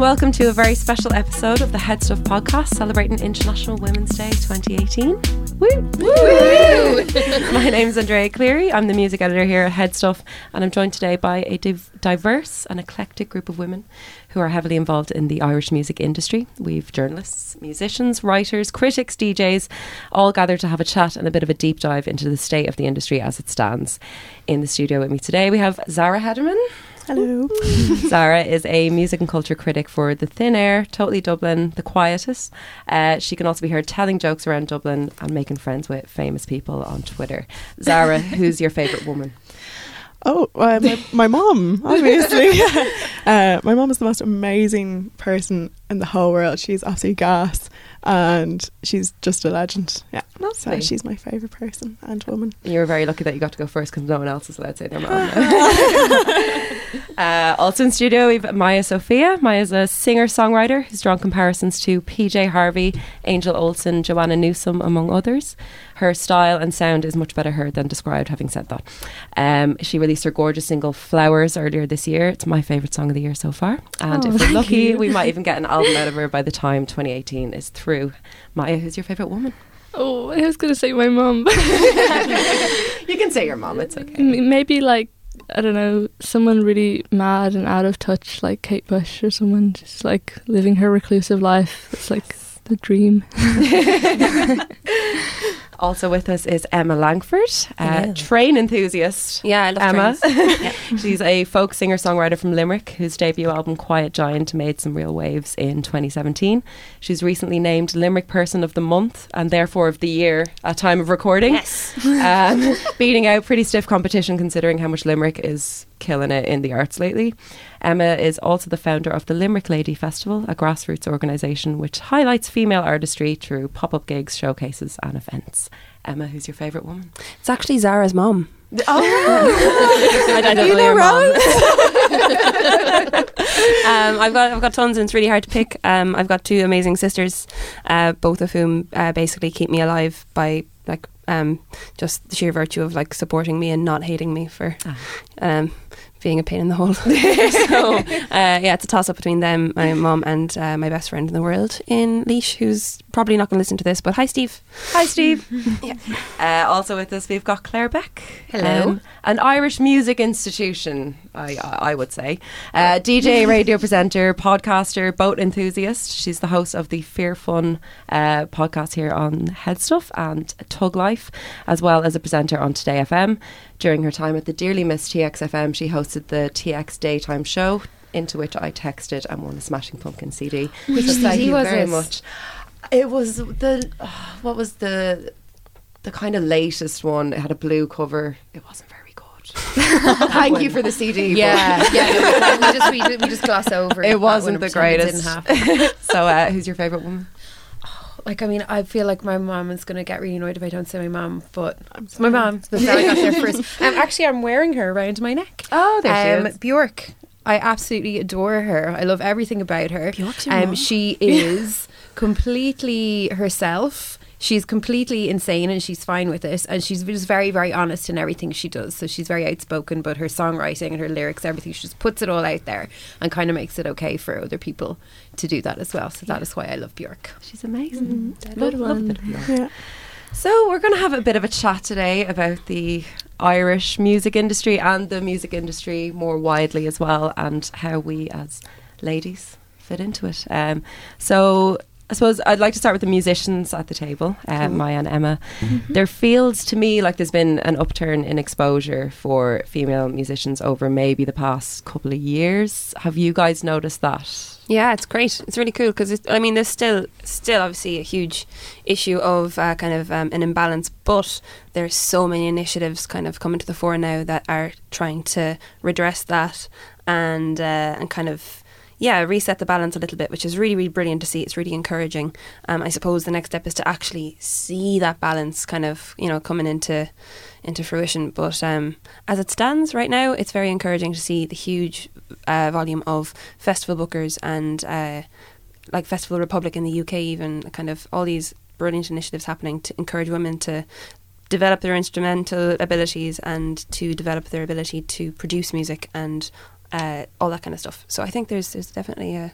and welcome to a very special episode of the Head Stuff podcast celebrating International Women's Day 2018. Woo! Woo! My name's Andrea Cleary. I'm the music editor here at Head Stuff, and I'm joined today by a diverse and eclectic group of women who are heavily involved in the Irish music industry. We've journalists, musicians, writers, critics, DJs, all gathered to have a chat and a bit of a deep dive into the state of the industry as it stands. In the studio with me today, we have Zara Hederman. Hello. Zara is a music and culture critic for The Thin Air, Totally Dublin, The Quietus. She can also be heard telling jokes around Dublin and making friends with famous people on Twitter. Zara, who's your favourite woman? Oh, my mom, obviously. My mom is the most amazing person in the whole world. She's absolutely gas, and she's just a legend. Yeah, so she's my favourite person and woman. You were very lucky that you got to go first because no one else is allowed to say their mom. Also in studio, we've Maija Sofia. Maija's a singer-songwriter who's drawn comparisons to PJ Harvey, Angel Olsen, Joanna Newsom, among others. Her style and sound is much better heard than described, having said that. She released her gorgeous single Flowers earlier this year. It's my favourite song of the year so far. And if we're lucky, we might even get an album out of her by the time 2018 is through. Maija, who's your favourite woman? Oh, I was going to say my mum. You can say your mum, it's okay. Maybe like, I don't know, someone really mad and out of touch like Kate Bush or someone just like living her reclusive life. It's like the dream. Also with us is Emma Langford, train enthusiast. Yeah, I love Emma. Yeah. She's a folk singer-songwriter from Limerick whose debut album Quiet Giant made some real waves in 2017. She's recently named Limerick Person of the Month and therefore of the Year at time of recording. Yes. Beating out pretty stiff competition considering how much Limerick is killing it in the arts lately. Emma is also the founder of the Limerick Lady Festival, a grassroots organisation which highlights female artistry through pop-up gigs, showcases and events. Emma, who's your favourite woman? It's actually Zara's mum. Oh, I don't know your mum. I've got tons, and it's really hard to pick. I've got two amazing sisters, both of whom basically keep me alive by like just the sheer virtue of like supporting me and not hating me for being a pain in the hole. So it's a toss up between them, my mum, and my best friend in the world in Leash, who's probably not going to listen to this, but hi Steve. Hi Steve. Yeah. Also with us we've got Claire Beck. Hello. An Irish music institution, I would say. DJ, radio presenter, podcaster, boat enthusiast. She's the host of the Fear Fun podcast here on Head Stuff and Tug Life, as well as a presenter on Today FM. During her time at the dearly missed TXFM, she hosted the TX Daytime Show, into which I texted and won a Smashing Pumpkin CD. Which CD thank you was very this? Much. It was the what was the kind of latest one? It had a blue cover. It wasn't very good. Thank one. You for the CD. Yeah, yeah. We just gloss over. It wasn't the greatest. So, who's your favourite woman? Like, I mean, I feel like my mum is going to get really annoyed if I don't say my mum, but it's my mum. That's how I got there first. Actually, I'm wearing her around my neck. Oh, there she is. Bjork. I absolutely adore her. I love everything about her. Bjork's your mum. She is completely herself. She's completely insane and she's fine with it. And she's just very, very honest in everything she does. So she's very outspoken, but her songwriting and her lyrics, everything, she just puts it all out there and kind of makes it okay for other people to do that as well. So that is why I love Bjork. She's amazing. Mm, I love a bit of Bjork. Yeah. So we're going to have a bit of a chat today about the Irish music industry and the music industry more widely as well and how we as ladies fit into it. So I suppose I'd like to start with the musicians at the table, Maija and Emma. Mm-hmm. There feels to me like there's been an upturn in exposure for female musicians over maybe the past couple of years. Have you guys noticed that? Yeah, it's great. It's really cool because, I mean, there's still obviously a huge issue of kind of an imbalance, but there's so many initiatives kind of coming to the fore now that are trying to redress that and kind of reset the balance a little bit, which is really, really brilliant to see. It's really encouraging. I suppose the next step is to actually see that balance kind of, coming into fruition. But as it stands right now, it's very encouraging to see the huge volume of festival bookers and like Festival Republic in the UK even, kind of all these brilliant initiatives happening to encourage women to develop their instrumental abilities and to develop their ability to produce music and all that kind of stuff. So I think there's definitely a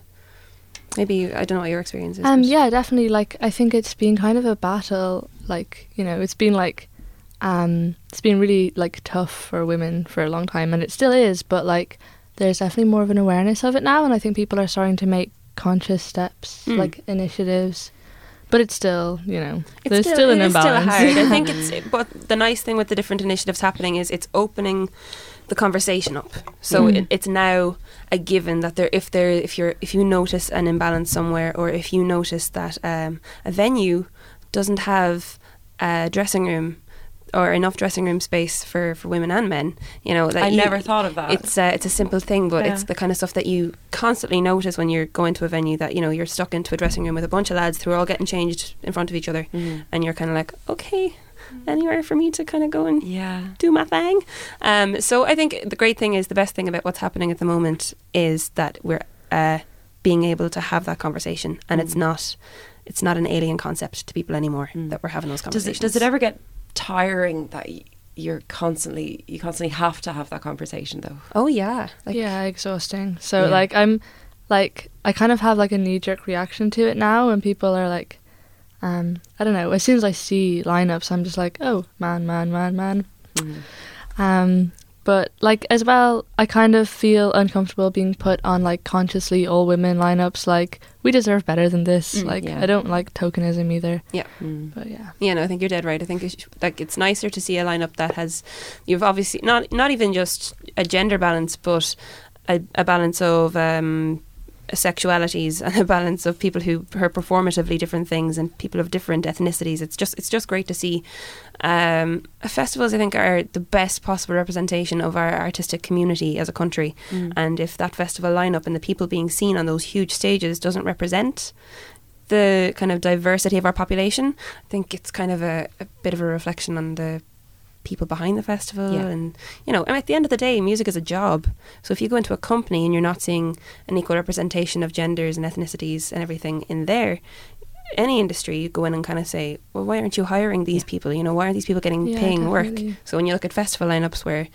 Maybe, I don't know what your experience is. Yeah, definitely. Like, I think it's been kind of a battle. Like, you know, it's been really like tough for women for a long time, and it still is. But like, there's definitely more of an awareness of it now, and I think people are starting to make conscious steps, like initiatives. But it's still, you know, there's still an imbalance. It's still hard. I think it's, but the nice thing with the different initiatives happening is it's opening the conversation up. So it's now a given that if you notice an imbalance somewhere, or if you notice that a venue doesn't have a dressing room or enough dressing room space for women and men, you know, that never thought of that. It's a simple thing, but it's the kind of stuff that you constantly notice when you're going to a venue, that, you know, you're stuck into a dressing room with a bunch of lads who are all getting changed in front of each other, and you're kind of like, okay, anywhere for me to kind of go and do my thing. So I think the best thing about what's happening at the moment is that we're being able to have that conversation, and it's not an alien concept to people anymore that we're having those conversations. Does it ever get tiring that you constantly have to have that conversation, though? Oh yeah, exhausting. So like, I'm like, I kind of have like a knee-jerk reaction to it now when people are like, I don't know, as soon as I see lineups I'm just like, oh, man. But like, as well, I kind of feel uncomfortable being put on like consciously all women lineups, like, we deserve better than this. I don't like tokenism either. But I think you're dead right. I think it's nicer to see a lineup that has, you've obviously not even just a gender balance, but a balance of sexualities, and a balance of people who are performatively different things, and people of different ethnicities. It's just great to see. Festivals, I think, are the best possible representation of our artistic community as a country, and if that festival lineup and the people being seen on those huge stages doesn't represent the kind of diversity of our population, I think it's kind of a bit of a reflection on the people behind the festival. And, you know, and at the end of the day, music is a job. So if you go into a company and you're not seeing an equal representation of genders and ethnicities and everything in there, any industry, you go in and kind of say, well, why aren't you hiring these people? You know, why aren't these people getting paying definitely. Work? So when you look at festival lineups where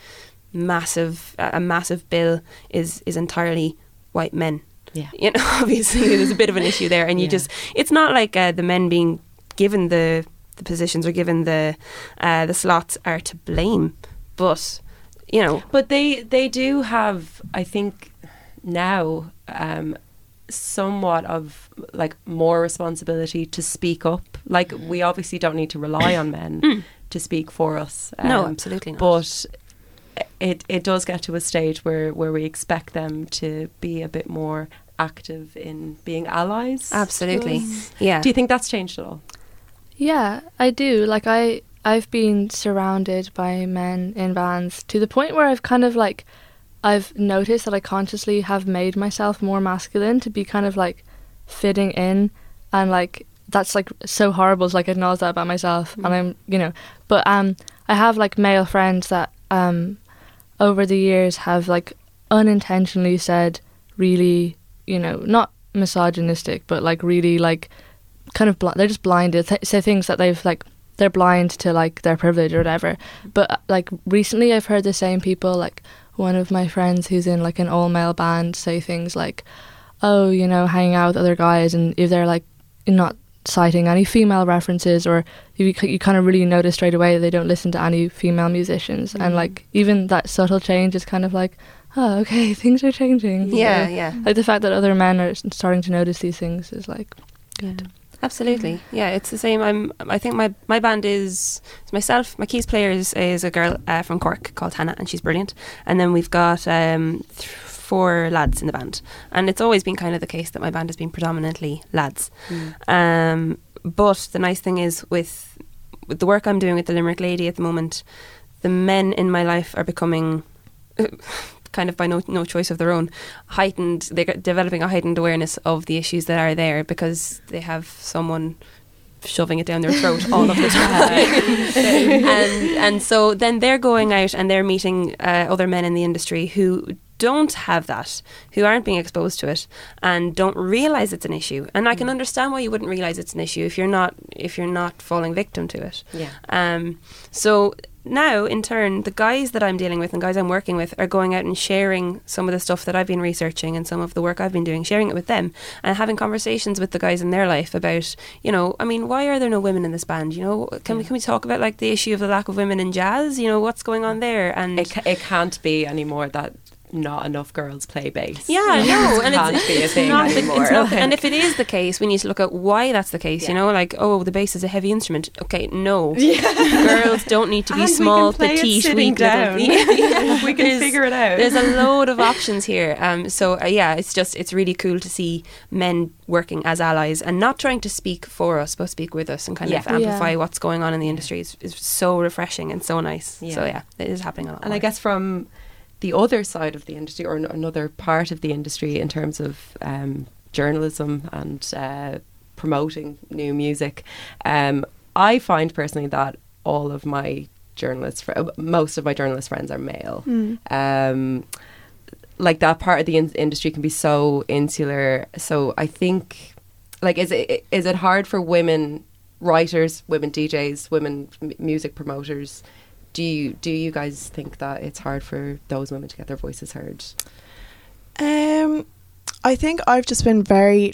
a massive bill is entirely white men, you know, obviously there's a bit of an issue there, and you just, it's not like the men being given the positions or given the slots are to blame, but, you know, but they do have, I think now, somewhat of like more responsibility to speak up. Like, we obviously don't need to rely on men to speak for us, no, absolutely not. But it does get to a stage where we expect them to be a bit more active in being allies. Absolutely. Do you think that's changed at all? Yeah, I do. Like, I've been surrounded by men in bands to the point where I've kind of like, I've noticed that I consciously have made myself more masculine to be kind of like fitting in, and like, that's like so horrible to like acknowledge that about myself. And I'm, you know, but I have like male friends that over the years have like unintentionally said really, you know, not misogynistic, but like really like kind of they're just blinded, say things that they've like, they're blind to like their privilege or whatever. But like recently I've heard the same people, like one of my friends who's in like an all-male band, say things like, oh, you know, hanging out with other guys, and if they're like not citing any female references, or you kind of really notice straight away they don't listen to any female musicians. And like, even that subtle change is kind of like, oh, okay, things are changing. Like, the fact that other men are starting to notice these things is like good. Absolutely. Yeah, it's the same. I think my band is myself. My keys player is a girl from Cork called Hannah, and she's brilliant. And then we've got four lads in the band. And it's always been kind of the case that my band has been predominantly lads. But the nice thing is with the work I'm doing with the Limerick Lady at the moment, the men in my life are becoming... kind of by no choice of their own, they're developing a heightened awareness of the issues that are there, because they have someone shoving it down their throat all of the time. And so then they're going out and they're meeting other men in the industry who don't have that, who aren't being exposed to it and don't realise it's an issue. And I can understand why you wouldn't realise it's an issue if you're not falling victim to it. So now, in turn, the guys that I'm dealing with and guys I'm working with are going out and sharing some of the stuff that I've been researching and some of the work I've been doing, sharing it with them and having conversations with the guys in their life about, you know, I mean, why are there no women in this band? You know, can we talk about like the issue of the lack of women in jazz? You know, what's going on there? And it can't be anymore that not enough girls play bass. Yeah, no, and it's not anymore. And if it is the case, we need to look at why that's the case. Yeah. You know, like, oh, the bass is a heavy instrument. Okay, no, girls don't need to be small, petite, weak. We can figure it out. There's a load of options here. It's really cool to see men working as allies and not trying to speak for us, but speak with us and kind of amplify what's going on in the industry. Is so refreshing and so nice. Yeah. So yeah, it is happening a lot. And more. I guess from the other side of the industry, or another part of the industry in terms of journalism and promoting new music, I find personally that all of my most of my journalist friends are male. Like that part of the industry can be so insular. So I think, like, is it hard for women writers, women DJs, women music promoters? Do you guys think that it's hard for those women to get their voices heard? I think I've just been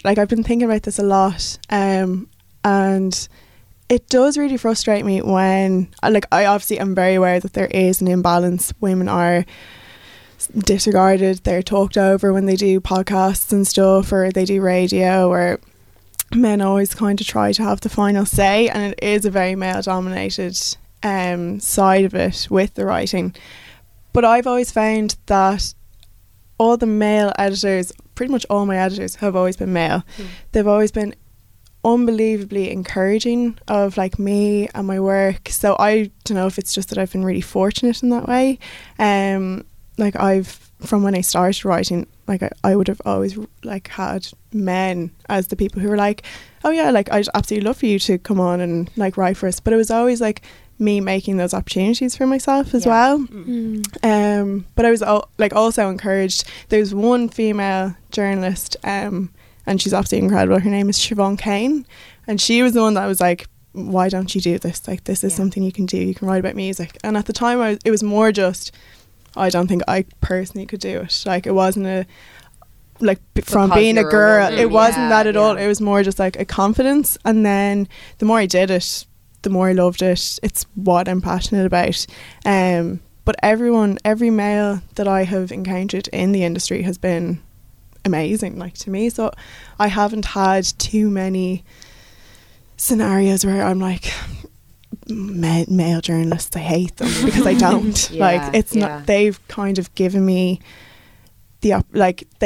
I've been thinking about this a lot, and it does really frustrate me when, like, I obviously am very aware that there is an imbalance. Women are disregarded, they're talked over when they do podcasts and stuff, or they do radio, or men always kind of try to have the final say, and it is a very male-dominated side of it with the writing. But I've always found that all the male editors, pretty much all my editors, have always been male. They've always been unbelievably encouraging of, like, me and my work. So I don't know if it's just that I've been really fortunate in that way. Like, from when I started writing, like, I would have always, like, had men as the people who were like, oh yeah, like, I'd absolutely love for you to come on and, like, write for us. But it was always like me making those opportunities for myself as well. But I was also encouraged. There's one female journalist, and she's absolutely incredible. Her name is Siobhan Kane, and she was the one that was like, why don't you do this? Like, this is something you can do. You can write about music. And at the time, it was more just, I don't think I personally could do it. Like, it wasn't from being a girl. It wasn't that at all. It was more just like a confidence. And then the more I did it, the more I loved it. It's what I'm passionate about. But every male that I have encountered in the industry has been amazing, like, to me. So I haven't had too many scenarios where I'm like, male journalists, I hate them, because I don't. Like, it's not, they've kind of given me they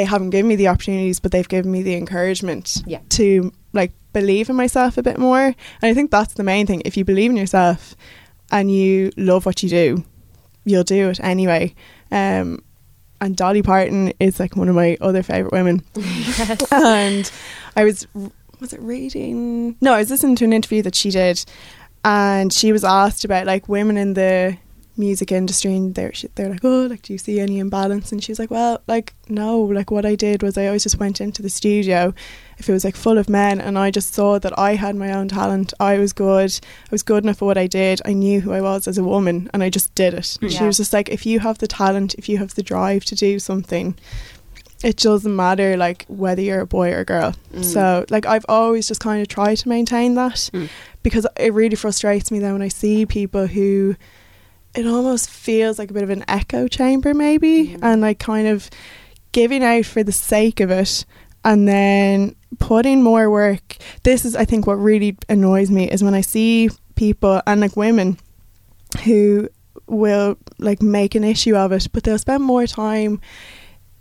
haven't given me the opportunities, but they've given me the encouragement to, like, believe in myself a bit more. And I think that's the main thing. If you believe in yourself and you love what you do, you'll do it anyway. And Dolly Parton is, like, one of my other favourite women. And I was listening to an interview that she did, and she was asked about, like, women in the music industry, and they're like, oh, like, do you see any imbalance? And she was like, well, like, no, like, what I did was I always just went into the studio if it was, like, full of men, and I just saw that I had my own talent. I was good enough for what I did. I knew who I was as a woman, and I just did it. She was just like, if you have the talent, if you have the drive to do something, it doesn't matter, like, whether you're a boy or a girl. So, like, I've always just kind of tried to maintain that, because it really frustrates me then when I see people who, it almost feels like a bit of an echo chamber maybe, and, like, kind of giving out for the sake of it and then putting more work. This is, I think, what really annoys me, is when I see people, and, like, women who will, like, make an issue of it, but they'll spend more time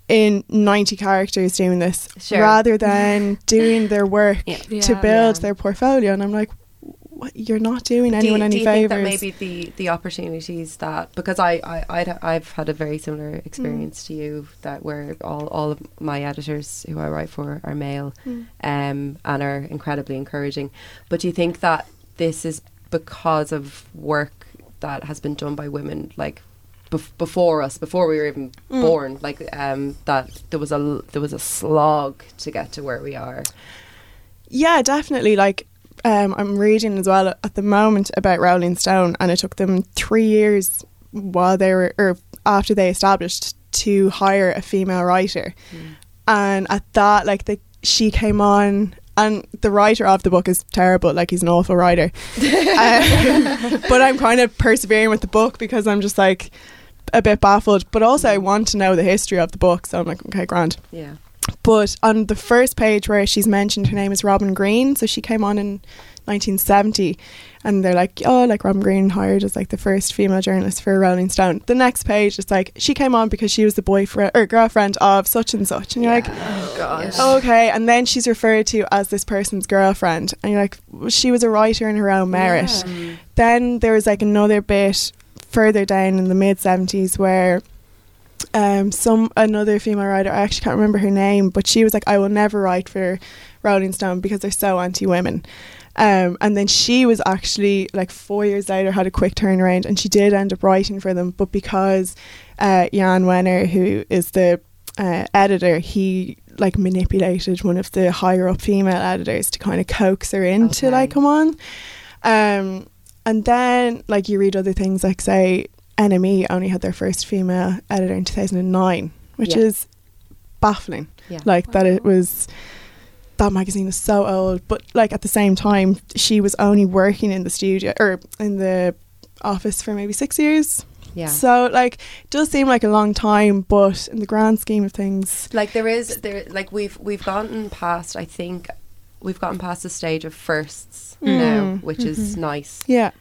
in 90 characters doing this rather than doing their work to build their portfolio. And I'm like, you're not doing anyone any favours. Do you think that maybe the opportunities that, because I've had a very similar experience to you, that where all of my editors who I write for are male, and are incredibly encouraging. But do you think that this is because of work that has been done by women, like, before us, before we were even born, like, that there was a slog to get to where we are? Yeah, definitely. Like, I'm reading as well at the moment about Rolling Stone, and it took them 3 years while they were, or after they established, to hire a female writer. Mm. And at that, like, she came on, and the writer of the book is terrible, like, he's an awful writer. But I'm kind of persevering with the book because I'm just like a bit baffled, but also I want to know the history of the book, so I'm like, okay, grand. Yeah. But on the first page where she's mentioned, her name is Robin Green, so she came on in 1970, and they're like, oh, like, Robin Green hired as like the first female journalist for Rolling Stone. The next page is like, she came on because she was the boyfriend or girlfriend of such and such, and you're like, oh gosh, okay. And then she's referred to as this person's girlfriend, and you're like, she was a writer in her own merit. Yeah. Then there was like another bit further down in the mid 70s where another female writer, I actually can't remember her name, but she was like, I will never write for Rolling Stone because they're so anti-women. And then she was actually like 4 years later, had a quick turnaround, and she did end up writing for them, but because Jan Wenner, who is the editor, he like manipulated one of the higher up female editors to kind of coax her in to like come on. And then like you read other things, like say NME only had their first female editor in 2009, which is baffling. That it was, that magazine is so old, but like at the same time she was only working in the studio or in the office for maybe 6 years. Yeah. So like it does seem like a long time, but in the grand scheme of things, like there like we've gotten past, I think we've gotten past the stage of firsts now, which is nice. Yeah.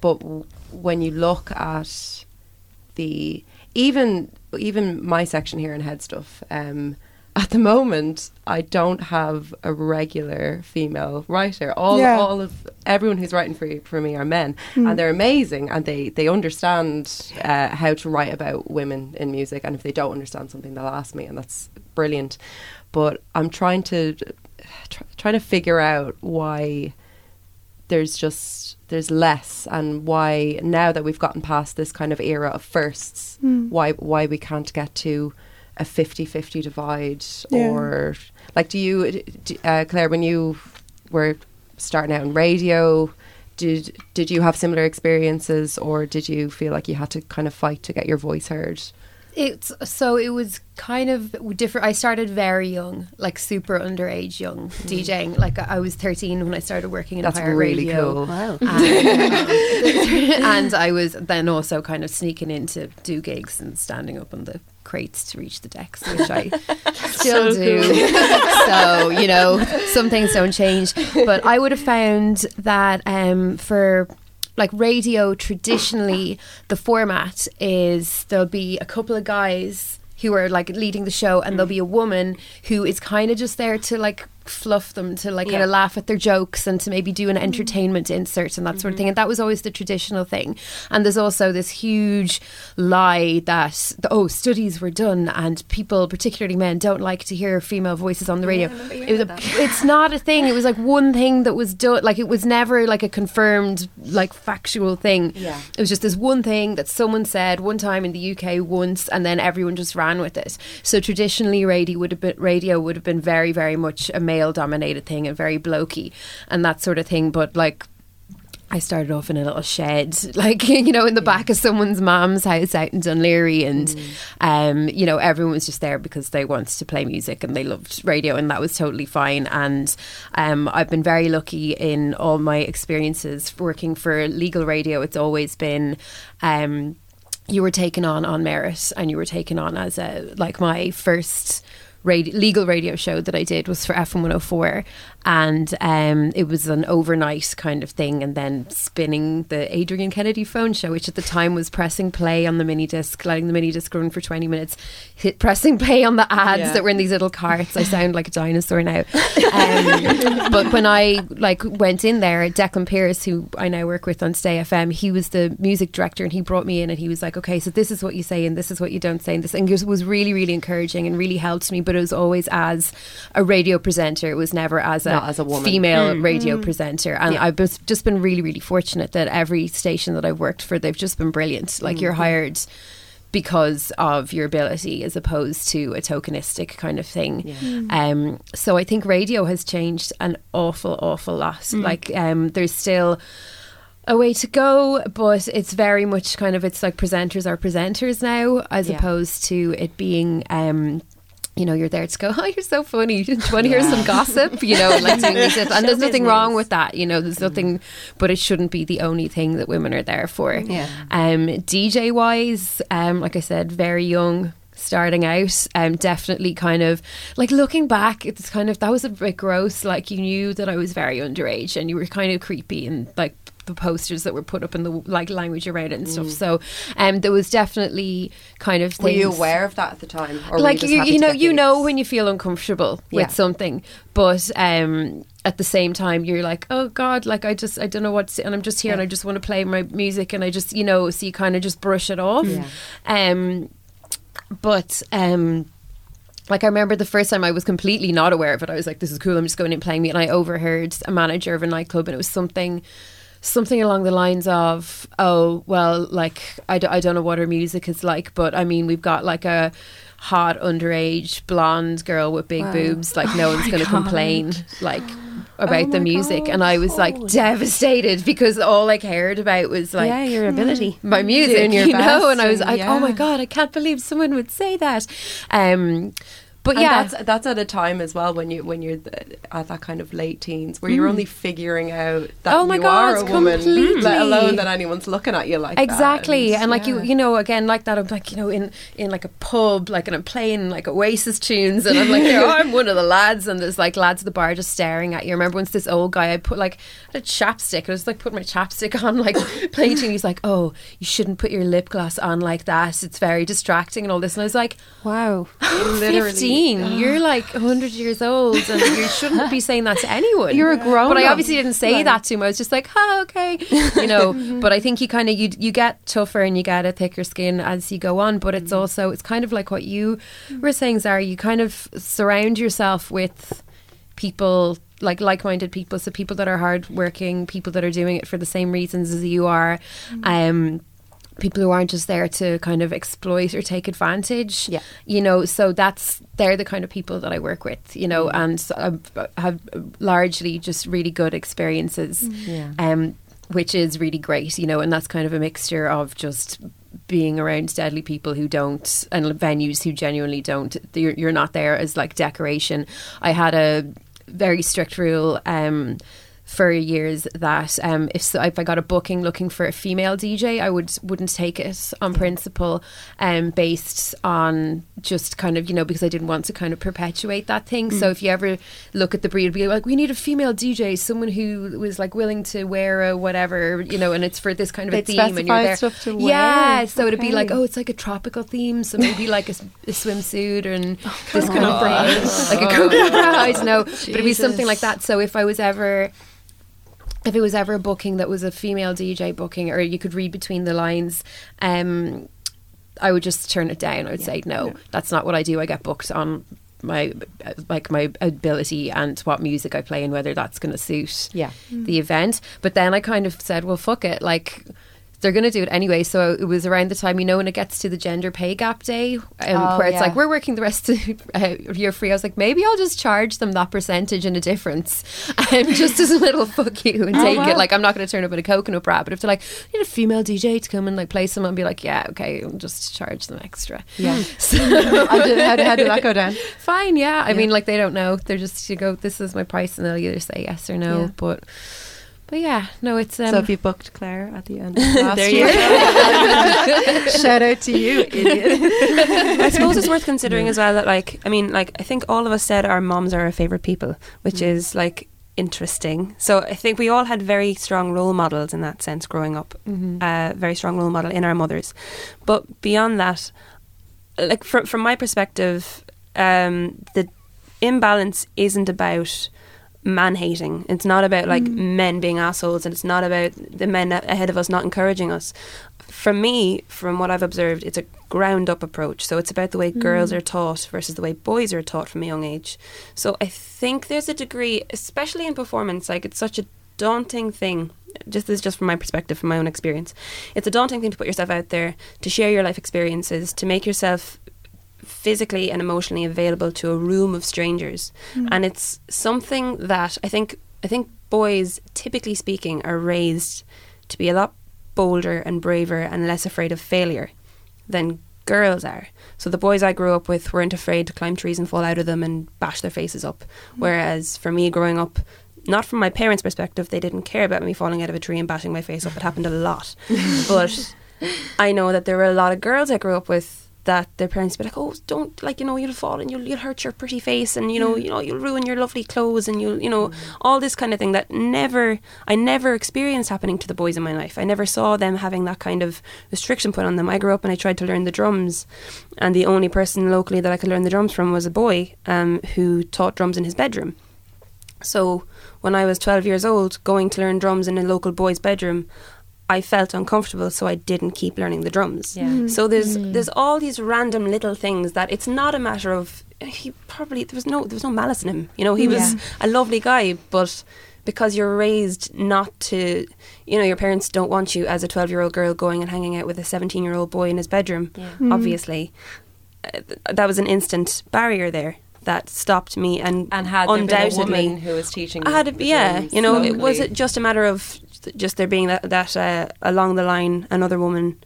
But when you look at the even my section here in Head Stuff, at the moment I don't have a regular female writer. All of everyone who's writing for me are men, and they're amazing, and they understand how to write about women in music, and if they don't understand something they'll ask me, and that's brilliant. But I'm trying to figure out why there's less, and why now that we've gotten past this kind of era of firsts, why we can't get to a 50-50 divide. Or like, do you Claire, when you were starting out in radio, did you have similar experiences, or did you feel like you had to kind of fight to get your voice heard? It was kind of different. I started very young, like super underage young, DJing. Like I was 13 when I started working in pirate radio. That's really cool. Wow. And I was then also kind of sneaking in to do gigs and standing up on the crates to reach the decks, which I still do. So, you know, some things don't change. But I would have found that for... like radio, traditionally the format is there'll be a couple of guys who are like leading the show, and there'll be a woman who is kind of just there to like fluff them, to like kind of laugh at their jokes and to maybe do an entertainment insert and that sort of thing. And that was always the traditional thing. And there's also this huge lie that studies were done and people, particularly men, don't like to hear female voices on the radio. It's not a thing. It was like one thing that was done, like it was never like a confirmed like factual thing. Yeah. It was just this one thing that someone said one time in the UK once, and then everyone just ran with it. So traditionally radio would have been very, very much a male dominated thing and very blokey and that sort of thing. But like I started off in a little shed, like, you know, in the back of someone's mom's house out in Dunleary, and you know, everyone was just there because they wanted to play music and they loved radio, and that was totally fine. And I've been very lucky in all my experiences working for legal radio. It's always been you were taken on merit, and you were taken on as a, like, my first legal radio show that I did was for FM 104, and it was an overnight kind of thing, and then spinning the Adrian Kennedy phone show, which at the time was pressing play on the mini disc, letting the mini disc run for 20 minutes, pressing play on the ads that were in these little carts. I sound like a dinosaur now. But when I like went in there, Declan Pierce, who I now work with on Today FM, he was the music director, and he brought me in, and he was like, okay, so this is what you say and this is what you don't say, and this, and it was really, really encouraging and really helped me. But it was always as a radio presenter. It was never as a woman. Female radio presenter. And I've just been really, really fortunate that every station that I've worked for, they've just been brilliant. Like, you're hired because of your ability as opposed to a tokenistic kind of thing. Yeah. So I think radio has changed an awful, awful lot. Like there's still a way to go, but it's very much kind of, it's like presenters are presenters now, as opposed to it being... you know, you're there to go, oh, you're so funny. Do you want to hear some gossip? You know, like doing this. And there's nothing wrong with that. You know, there's nothing, but it shouldn't be the only thing that women are there for. Yeah. DJ wise, like I said, very young, starting out, definitely kind of like looking back, it's kind of, that was a bit gross. Like you knew that I was very underage and you were kind of creepy and like the posters that were put up in the like language around it and stuff. So there was definitely kind of things. Were you aware of that at the time? Or like you know when you feel uncomfortable with something, but at the same time you're like, oh God, like I don't know what to say, and I'm just here and I just want to play my music and I just, you know, so you kind of just brush it off. Like I remember the first time I was completely not aware of it. I was like, this is cool, I'm just going in playing me, and I overheard a manager of a nightclub and it was something along the lines of, oh, well, like, I don't know what her music is like, but I mean, we've got like a hot, underage, blonde girl with big boobs, like no one's going to complain, like, about the music. God. And I was like devastated because all I cared about was like... Yeah, your ability. My music, you know? And I was like, oh my God, I can't believe someone would say that. But and that's at a time as well when you're at that kind of late teens where you're only figuring out that you are a woman, completely. Let alone that anyone's looking at you like that. And like you know, again, like that, I'm like, you know, in like a pub, like, and I'm playing like Oasis tunes and I'm like, there I'm one of the lads, and there's like lads at the bar just staring at you. I remember once this old guy, I put like a chapstick, I was like putting my chapstick on like playing, and he's like, oh, you shouldn't put your lip gloss on like that, it's very distracting and all this, and I was like, wow, literally 50. You're like 100 years old and you shouldn't be saying that to anyone. You're a grown-up. But I obviously didn't say that to him. I was just like, oh, okay. You know, but I think you kind of, you get tougher and you get a thicker skin as you go on. But it's also, it's kind of like what you were saying, Zara, you kind of surround yourself with people, like-minded people. So people that are hard-working, people that are doing it for the same reasons as you are. People who aren't just there to kind of exploit or take advantage, you know, so they're the kind of people that I work with, you know, and so I have largely just really good experiences, which is really great, you know, and that's kind of a mixture of just being around deadly people who don't, and venues who genuinely don't, you're not there as like decoration. I had a very strict rule for years that if I got a booking looking for a female DJ, I wouldn't take it on principle, based on just kind of, you know, because I didn't want to kind of perpetuate that thing. So if you ever look at the breed, it'd be like, we need a female DJ, someone who was like willing to wear a whatever, you know, and it's for this kind of a theme, and you're there. Stuff to wear. Yeah, so it'd be like, oh, it's like a tropical theme, so maybe like a swimsuit and this kind of thing, like a coconut. I don't know, but it'd be something like that. So if it was ever a booking that was a female DJ booking, or you could read between the lines, I would just turn it down. I would say, no, that's not what I do. I get booked on my ability and what music I play and whether that's going to suit the event. But then I kind of said, well, fuck it. Like, they're going to do it anyway. So it was around the time, you know, when it gets to the gender pay gap day, where it's like, we're working the rest of year free. I was like, maybe I'll just charge them that percentage and a difference, just as a little fuck you, and take it. Like, I'm not going to turn up in a coconut bra, but if they're like, you need a female DJ to come and like play someone, and be like, yeah, okay, I'll just charge them extra. Yeah. So how did that go down? Fine. Yeah. I mean, like, they don't know. They're just, you go, this is my price, and they'll either say yes or no. But yeah, no, it's... so if you booked Claire at the end of last year. Shout out to you, idiot. I suppose it's worth considering as well that, like, I mean, like, I think all of us said our moms are our favourite people, which is, like, interesting. So I think we all had very strong role models in that sense growing up, very strong role model in our mothers. But beyond that, like, from my perspective, the imbalance isn't about... man-hating. It's not about like men being assholes, and it's not about the men ahead of us not encouraging us. For me, from what I've observed, it's a ground-up approach. So it's about the way girls are taught versus the way boys are taught from a young age. So I think there's a degree, especially in performance, like it's such a daunting thing just this is just from my perspective, from my own experience, it's a daunting thing to put yourself out there, to share your life experiences, to make yourself physically and emotionally available to a room of strangers. And it's something that I think boys, typically speaking, are raised to be a lot bolder and braver and less afraid of failure than girls are. So the boys I grew up with weren't afraid to climb trees and fall out of them and bash their faces up. Whereas for me growing up, not from my parents' perspective, they didn't care about me falling out of a tree and bashing my face up. It happened a lot. But I know that there were a lot of girls I grew up with that their parents would be like, oh, don't, like, you know, you'll fall and you'll hurt your pretty face, and you know you'll ruin your lovely clothes, and you'll, you know, all this kind of thing that I never experienced happening to the boys in my life. I never saw them having that kind of restriction put on them. I grew up and I tried to learn the drums, and the only person locally that I could learn the drums from was a boy who taught drums in his bedroom. So when I was 12 years old, going to learn drums in a local boy's bedroom, I felt uncomfortable, so I didn't keep learning the drums. Yeah. So there's all these random little things that it's not a matter of, there was no malice in him. You know, he was a lovely guy, but because you're raised not to, you know, your parents don't want you as a 12-year-old girl going and hanging out with a 17-year-old boy in his bedroom, obviously. That was an instant barrier there that stopped me, and had undoubtedly been a woman who was teaching locally. Was it just a matter of just there being that along the line, another woman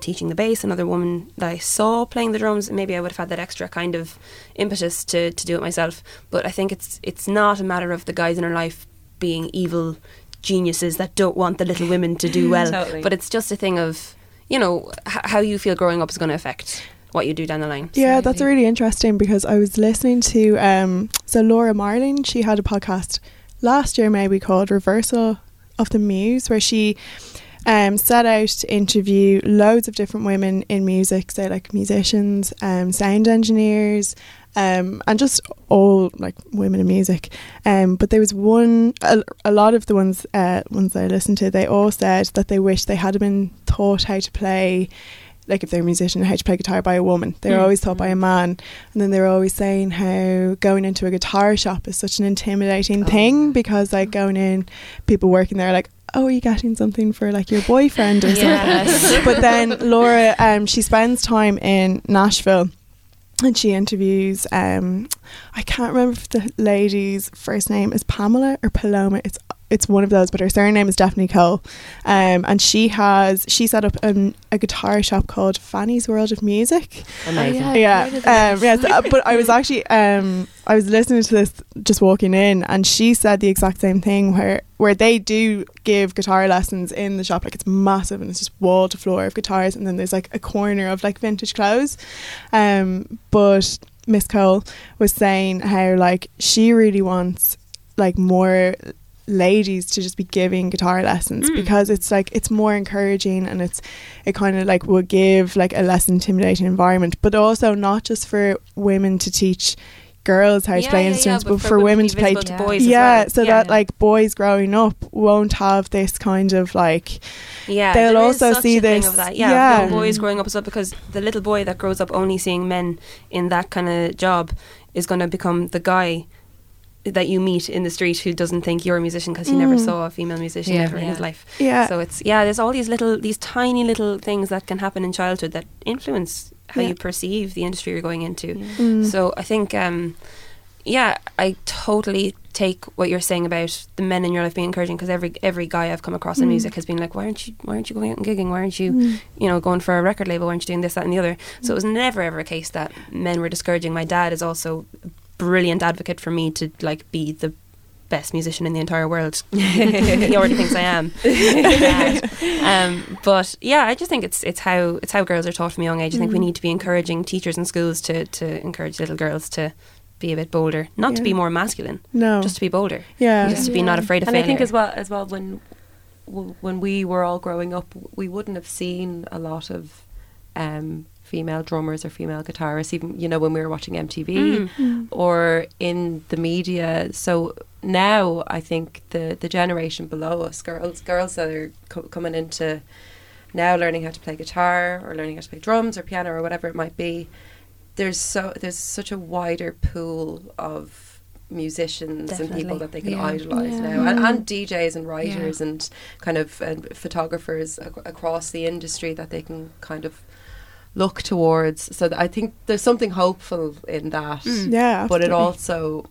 teaching the bass, another woman that I saw playing the drums, maybe I would have had that extra kind of impetus to do it myself. But I think it's not a matter of the guys in her life being evil geniuses that don't want the little women to do well. Totally. But it's just a thing of, you know, how you feel growing up is going to affect what you do down the line. Yeah, that's really interesting, because I was listening to Laura Marling, she had a podcast last year maybe called Reversal of the Muse, where she set out to interview loads of different women in music, so like musicians, sound engineers, and just all like women in music, but there was one, a lot of the ones that I listened to, they all said that they wish they had been taught how to play, like if they're a musician, how to play guitar by a woman. They're always taught by a man. And then they were always saying how going into a guitar shop is such an intimidating thing, because like going in, people working there are like, oh, are you getting something for like your boyfriend or something? But then Laura, she spends time in Nashville, and she interviews, I can't remember if the lady's first name is Pamela or Paloma. It's one of those, but her surname is definitely Cole. And she set up a guitar shop called Fanny's World of Music. Amazing. But I was actually, I was listening to this just walking in, and she said the exact same thing, where they do give guitar lessons in the shop, like it's massive and it's just wall to floor of guitars, and then there's like a corner of like vintage clothes. But Miss Cole was saying how like she really wants like more ladies to just be giving guitar lessons, because it's like it's more encouraging, and it kind of like will give like a less intimidating environment, but also not just for women to teach girls how to play instruments, but for women to play to boys as well. So that like boys growing up won't have this kind of like they'll also see this thing of that. Boys growing up as well, because the little boy that grows up only seeing men in that kind of job is going to become the guy that you meet in the street who doesn't think you're a musician, because he never saw a female musician ever in his life. So it's there's all these tiny little things that can happen in childhood that influence how you perceive the industry you're going into. So I think I totally take what you're saying about the men in your life being encouraging, because every guy I've come across in music has been like, why aren't you going out and gigging, why aren't you going for a record label, why aren't you doing this, that and the other. So it was never ever a case that men were discouraging. My dad is also brilliant advocate for me to like be the best musician in the entire world. He already thinks I am. But I just think it's how girls are taught from a young age. I think we need to be encouraging teachers in schools to encourage little girls to be a bit bolder, not to be more masculine, just to be bolder, just to be not afraid of failure. And I think as well when we were all growing up, we wouldn't have seen a lot of female drummers or female guitarists, even when we were watching MTV or in the media. So now I think the generation below us, girls that are coming into now learning how to play guitar or learning how to play drums or piano or whatever it might be, there's such a wider pool of musicians and people that they can idolise now, and DJs and writers and kind of photographers across the industry that they can kind of look towards. So I think there's something hopeful in that. Yeah, absolutely. But it also,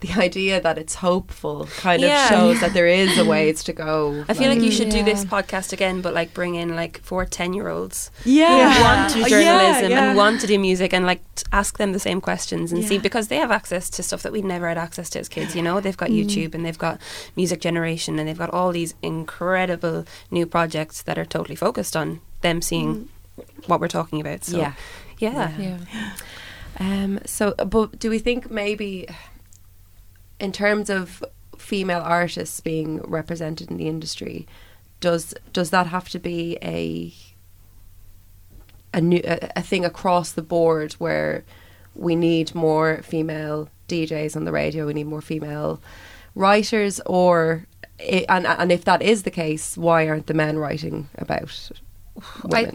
the idea that it's hopeful kind of shows that there is a ways to go. I feel like you should do this podcast again, but like bring in like 4 10-year-olds who want to do journalism and want to do music, and like ask them the same questions and see, because they have access to stuff that we'd never had access to as kids, you know. They've got YouTube and they've got Music Generation and they've got all these incredible new projects that are totally focused on them seeing what we're talking about. So so, but do we think maybe in terms of female artists being represented in the industry, does that have to be a new thing across the board, where we need more female DJs on the radio, we need more female writers, and if that is the case, why aren't the men writing about it?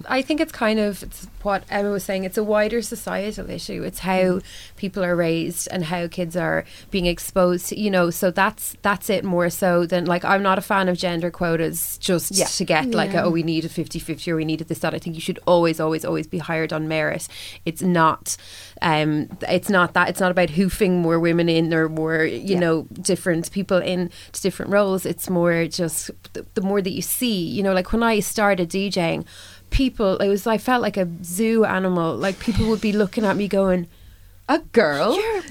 I think it's kind of, it's what Emma was saying, it's a wider societal issue. It's how people are raised and how kids are being exposed, you know. So that's it, more so than, like, I'm not a fan of gender quotas just to get like we need a 50-50 or we need this, that. I think you should always be hired on merit. It's not it's not about hoofing more women in or more know, different people in to different roles. It's more just the more that you see, you know. Like when I started DJing, I felt like a zoo animal. Like people would be looking at me going, a girl? Like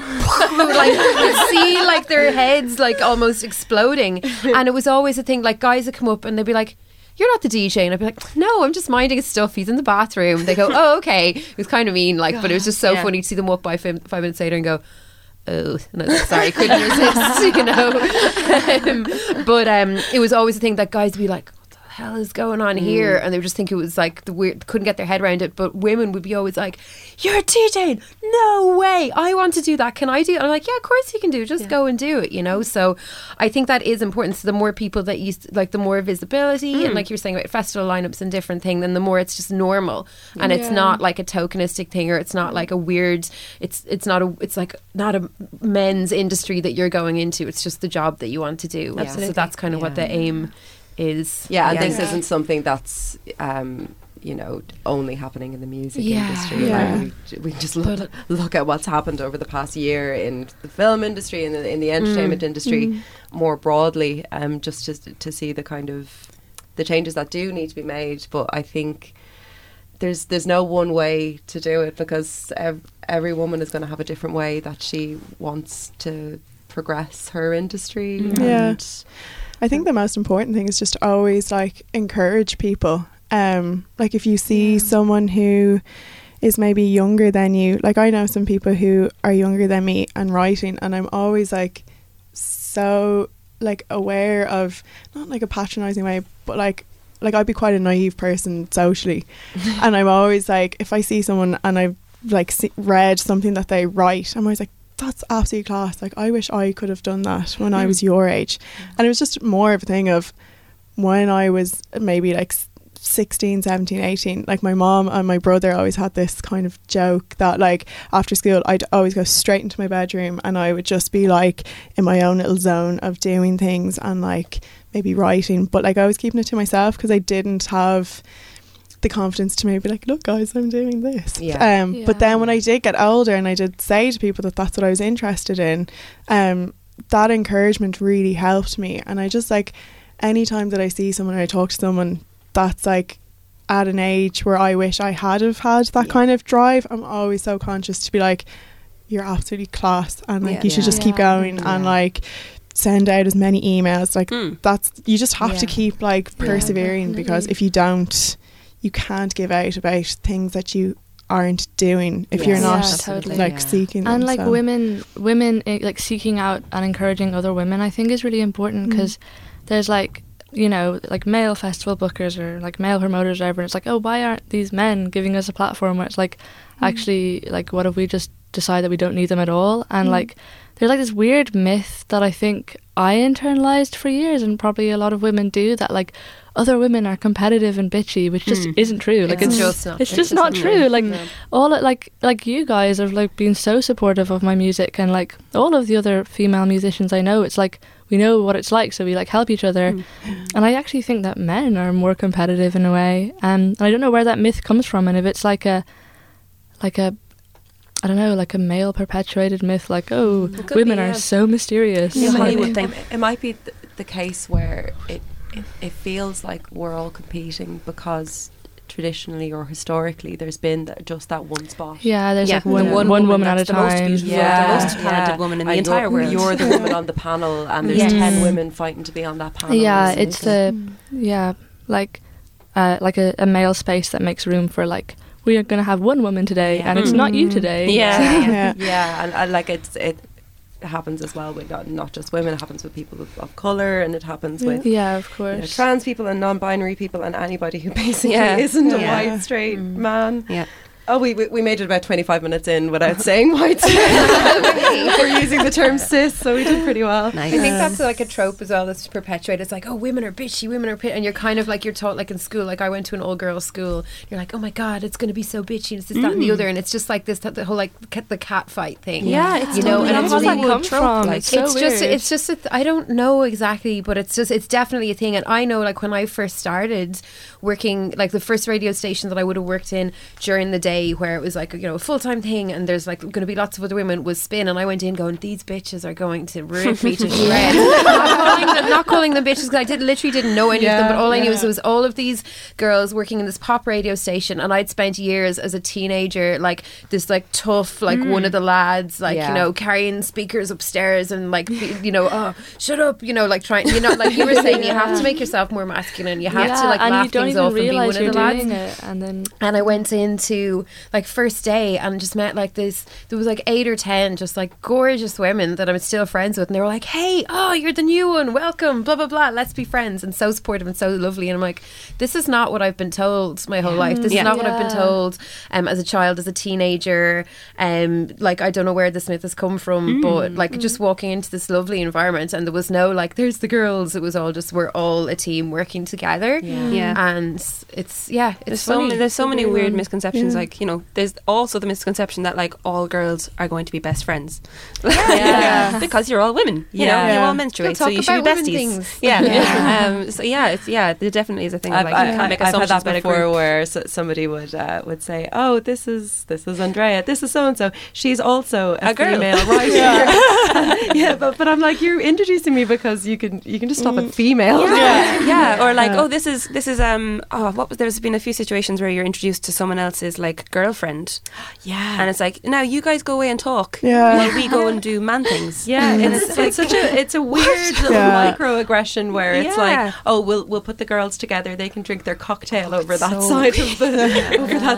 you'd see like their heads like almost exploding. And it was always a thing, like guys would come up and they'd be like, you're not the DJ. And I'd be like, no, I'm just minding his stuff, he's in the bathroom. They go, oh, okay. It was kind of mean, like, but it was just so funny to see them walk by 5 minutes later and go, oh, and I was like, sorry, couldn't resist, you know. But it was always a thing that guys would be like, hell is going on here? And they would just think it was like the weird, couldn't get their head around it. But women would be always like, you're DJing, no way, I want to do that, can I do it? And I'm like, yeah, of course you can do it, just go and do it, you know. So I think that is important. So the more people that you, like, the more visibility and like you were saying about festival lineups and different thing, then the more it's just normal and it's not like a tokenistic thing, or it's not like a weird, it's like not a men's industry that you're going into, it's just the job that you want to do. Absolutely. So that's kind of what the aim is. This isn't something that's you know, only happening in the music industry. Like we just look at what's happened over the past year in the film industry and in the entertainment industry more broadly, just to see the kind of the changes that do need to be made. But I think there's no one way to do it, because every woman is going to have a different way that she wants to progress her industry. And I think the most important thing is just always like encourage people. Like if you see someone who is maybe younger than you, like I know some people who are younger than me and writing, and I'm always like so like aware of, not like a patronising way, but like I'd be quite a naive person socially, and I'm always like, if I see someone and I've like read something that they write, I'm always like, that's absolutely class, like I wish I could have done that when I was your age. And it was just more of a thing of when I was maybe like 16 17 18, like my mom and my brother always had this kind of joke that like after school I'd always go straight into my bedroom and I would just be like in my own little zone of doing things and like maybe writing, but like I was keeping it to myself because I didn't have the confidence to maybe like, look guys, I'm doing this. But then when I did get older and I did say to people that that's what I was interested in, that encouragement really helped me. And I just like, anytime that I see someone or I talk to someone that's like at an age where I wish I had have had that kind of drive, I'm always so conscious to be like, you're absolutely class, and like you should just keep going and like send out as many emails, like that's, you just have to keep like persevering, because if you don't, you can't give out about things that you aren't doing if you're not like seeking them, and like women like seeking out and encouraging other women, I think is really important, because there's like, you know, like male festival bookers or like male promoters or whatever, and it's like, oh, why aren't these men giving us a platform? Where it's like, actually, like what if we just decide that we don't need them at all? And like there's like this weird myth that I think I internalized for years, and probably a lot of women do, that like other women are competitive and bitchy, which just isn't true. Like it's just not true. Like all you guys have like been so supportive of my music, and like all of the other female musicians I know, it's like we know what it's like, so we like help each other. And I actually think that men are more competitive in a way, and I don't know where that myth comes from, and if it's like a I don't know, like a male perpetuated myth, like, oh, women are so mysterious. It might be the case where it feels like we're all competing because traditionally or historically there's been just that one spot. Yeah, there's like one woman at a time. The most talented woman in the entire world. You're the woman on the panel, and there's 10 women fighting to be on that panel. Yeah, it's like a male space that makes room for like, we are going to have one woman today, and it's not you today. And like it happens as well with not just women. It happens with people of colour, and it happens with of course, trans people and non-binary people and anybody who basically isn't a white straight man. Yeah. Oh, we made it about 25 minutes in without saying white. We're using the term cis, so we did pretty well. Nice. I think that's like a trope as well that's perpetuated. It's like, oh, women are bitchy, and you're kind of like, you're taught like in school, like I went to an all-girls school, you're like, oh my God, it's going to be so bitchy, and it's this, that and the other, and it's just like this, the whole like the cat fight thing. Yeah, it's totally, and it's really come from. Like, it's so just, weird. It's just, I don't know exactly, but it's just, it's definitely a thing. And I know like when I first started working, like the first radio station that I would have worked in during the day, where it was like, you know, a full-time thing, and there's like going to be lots of other women, was Spin, and I went in going, these bitches are going to rip me to shreds. not calling them bitches, because I literally didn't know any of them, but all I knew is it was all of these girls working in this pop radio station, and I'd spent years as a teenager like this like tough like one of the lads, like you know, carrying speakers upstairs and like you know, oh shut up, you know, like trying, you know, like you were saying, you have to make yourself more masculine, you have to like laugh things off and be one of the lads, and I went into like first day and just met like this, there was like 8 or 10 just like gorgeous women that I'm still friends with, and they were like, hey, oh, you're the new one, welcome, blah blah blah, let's be friends, and so supportive and so lovely, and I'm like, this is not what I've been told my whole life, this is not what I've been told as a child, as a teenager, like I don't know where this myth has come from, but like just walking into this lovely environment, and there was no like, there's the girls, it was all just, we're all a team working together, and it's it's funny. There's so many weird misconceptions, like, you know, there's also the misconception that like all girls are going to be best friends, because you're all women, you know, you all menstruate, so you should be besties. So there definitely is a thing. I've had that before, where somebody would say, "Oh, this is Andrea. This is so and so. She's also a female writer." But I'm like, you're introducing me because you can just stop at female. Or like, oh, this is there's been a few situations where you're introduced to someone else's like girlfriend, and it's like, now you guys go away and talk while we go and do man things. And it's like it's a weird little microaggression where it's like, oh, we'll put the girls together, they can drink their cocktail that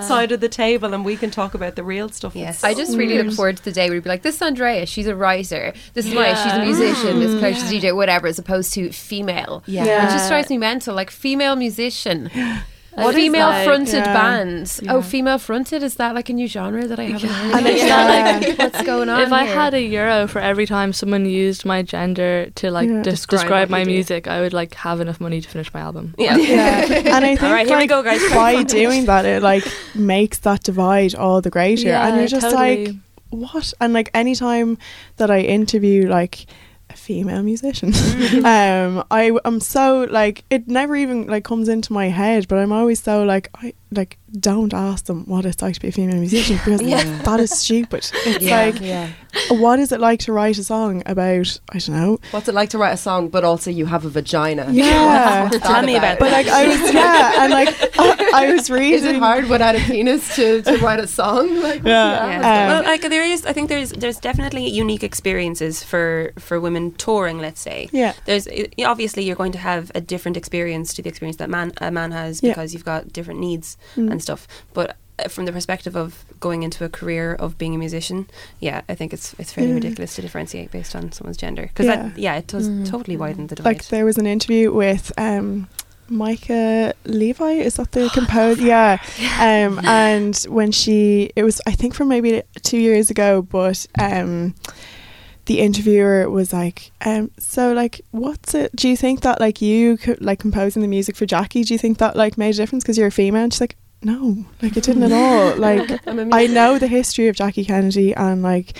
side of the table, and we can talk about the real stuff. I just really look forward to the day where we'd be like, this is Andrea, she's a writer, this is Maija, she's a musician, this is Claire, she's a DJ, whatever, as opposed to female. It just drives me mental, like female musician. What female fronted bands? Oh, female fronted, is that like a new genre that I haven't heard? And it's not like, what's going on? If I had €1 for every time someone used my gender to like describe my music, I would like have enough money to finish my album. And I think, all right, here we go, guys. By doing that, it like makes that divide all the greater, and you're just like, what? And like any time that I interview like a female musician, I'm so like, it never even like comes into my head, but I'm always so like, I like don't ask them what it's like to be a female musician, because like, that is stupid. It's like, what is it like to write a song about, I don't know, what's it like to write a song but also you have a vagina? Tell me about it. But like I was and like I was reading, is it hard without a penis to write a song? Like well, like there's definitely unique experiences for women touring, let's say. There's obviously, you're going to have a different experience to the experience that a man has, because you've got different needs and stuff. But from the perspective of going into a career of being a musician, I think it's fairly ridiculous to differentiate based on someone's gender, because it does totally widen the divide. Like there was an interview with Micah Levi, is that the composer? And when it was, I think, from maybe 2 years ago, but the interviewer was like, so like, what's it, do you think that like you could like composing the music for Jackie, do you think that like made a difference because you're a female? And she's like, no, like it didn't at all. Like I know the history of Jackie Kennedy and like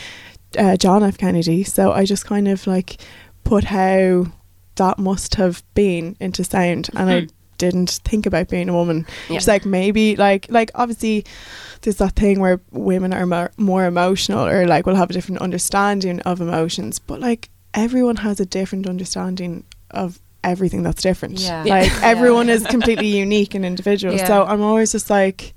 John F. Kennedy, so I just kind of like put how that must have been into sound, and I didn't think about being a woman. She's like, maybe like obviously there's that thing where women are more emotional, or like will have a different understanding of emotions, but like everyone has a different understanding of everything that's different. Like everyone is completely unique and individual. So I'm always just like,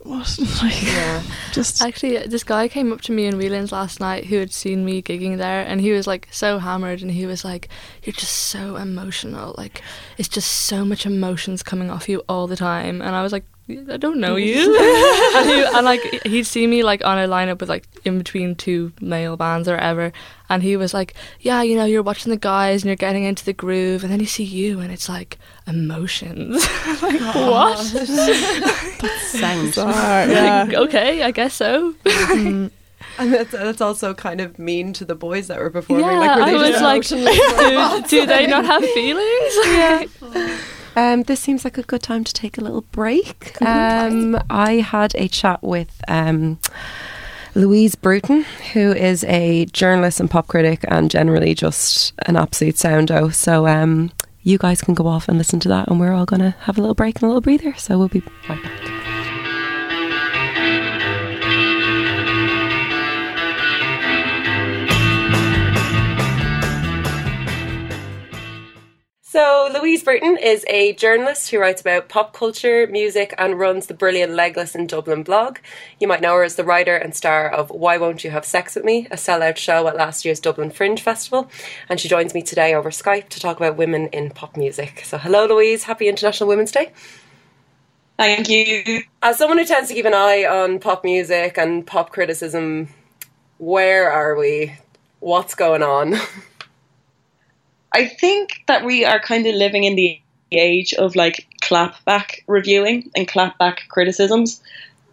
what? Like, just actually this guy came up to me in Whelan's last night who had seen me gigging there, and he was like so hammered, and he was like, you're just so emotional, like it's just so much emotions coming off you all the time. And I was like, I don't know you. and like he'd see me like on a lineup with like in between two male bands or whatever, and he was like, yeah, you know, you're watching the guys and you're getting into the groove, and then you see you and it's like emotions. Like, what? That sounds hard. Like, okay, I guess so. And that's also kind of mean to the boys that were performing. Were they just like, do they not have feelings? This seems like a good time to take a little break. I had a chat with Louise Bruton, who is a journalist and pop critic and generally just an absolute soundo. So you guys can go off and listen to that, and we're all going to have a little break and a little breather. So we'll be right back. So Louise Bruton is a journalist who writes about pop culture, music, and runs the brilliant Legless in Dublin blog. You might know her as the writer and star of Why Won't You Have Sex With Me, a sellout show at last year's Dublin Fringe Festival. And she joins me today over Skype to talk about women in pop music. So hello, Louise. Happy International Women's Day. Thank you. As someone who tends to keep an eye on pop music and pop criticism, where are we? What's going on? I think that we are kind of living in the age of like clapback reviewing and clapback criticisms,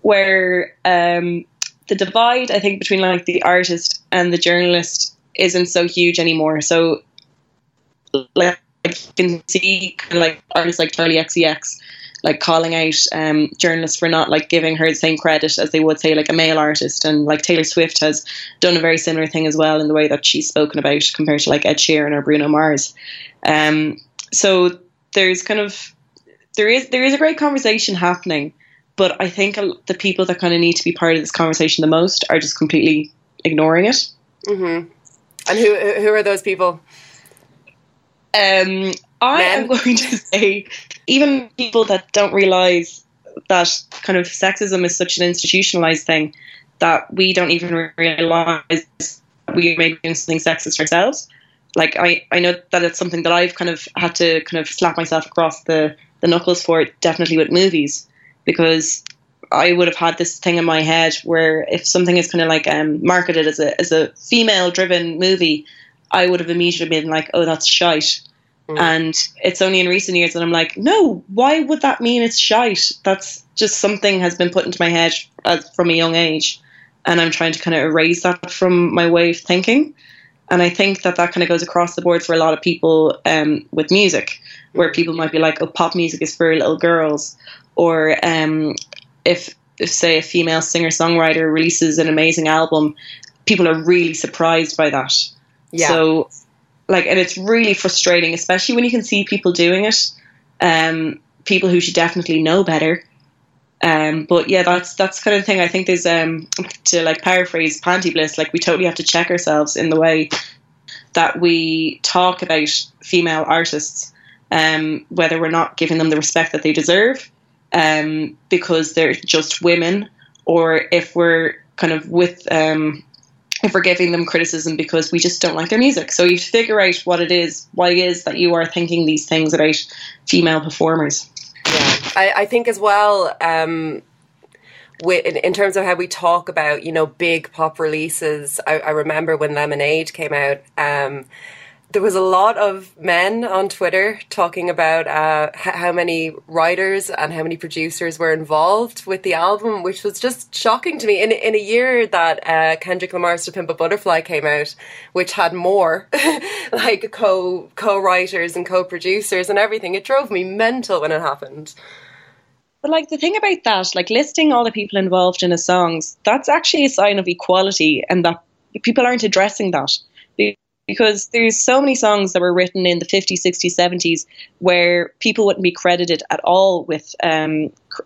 where the divide, I think, between like the artist and the journalist isn't so huge anymore. So like you can see like artists like Charlie XCX like calling out journalists for not like giving her the same credit as they would say like a male artist, and like Taylor Swift has done a very similar thing as well in the way that she's spoken about compared to like Ed Sheeran or Bruno Mars. So there's kind of there is a great conversation happening, but I think the people that kind of need to be part of this conversation the most are just completely ignoring it. Mm-hmm. And who are those people? I am going to say even people that don't realise that kind of sexism is such an institutionalised thing that we don't even realise we may be doing something sexist ourselves. Like I know that it's something that I've kind of had to kind of slap myself across the knuckles for, definitely with movies, because I would have had this thing in my head where if something is kind of like marketed as a female driven movie, I would have immediately been like, oh, that's shite. And it's only in recent years that I'm like, no, why would that mean it's shite? That's just something has been put into my head from a young age, and I'm trying to kind of erase that from my way of thinking. And I think that kind of goes across the board for a lot of people with music, where people might be like, oh, pop music is for little girls, or if say a female singer-songwriter releases an amazing album, people are really surprised by that. Yeah. So like, and it's really frustrating, especially when you can see people doing it, people who should definitely know better. But yeah, that's kind of the thing. I think there's, to like paraphrase Panty Bliss, like we totally have to check ourselves in the way that we talk about female artists, whether we're not giving them the respect that they deserve, because they're just women, or if we're kind of with... if we're giving them criticism because we just don't like their music. So you figure out what it is, why it is that you are thinking these things about female performers. Yeah, I think as well, in terms of how we talk about, you know, big pop releases, I remember when Lemonade came out, There was a lot of men on Twitter talking about how many writers and how many producers were involved with the album, which was just shocking to me. In a year that Kendrick Lamar's To Pimp a Butterfly came out, which had more like co-writers and co-producers and everything, it drove me mental when it happened. But like the thing about that, like listing all the people involved in a song, that's actually a sign of equality, and that people aren't addressing that. Because there's so many songs that were written in the 50s, 60s, 70s where people wouldn't be credited at all with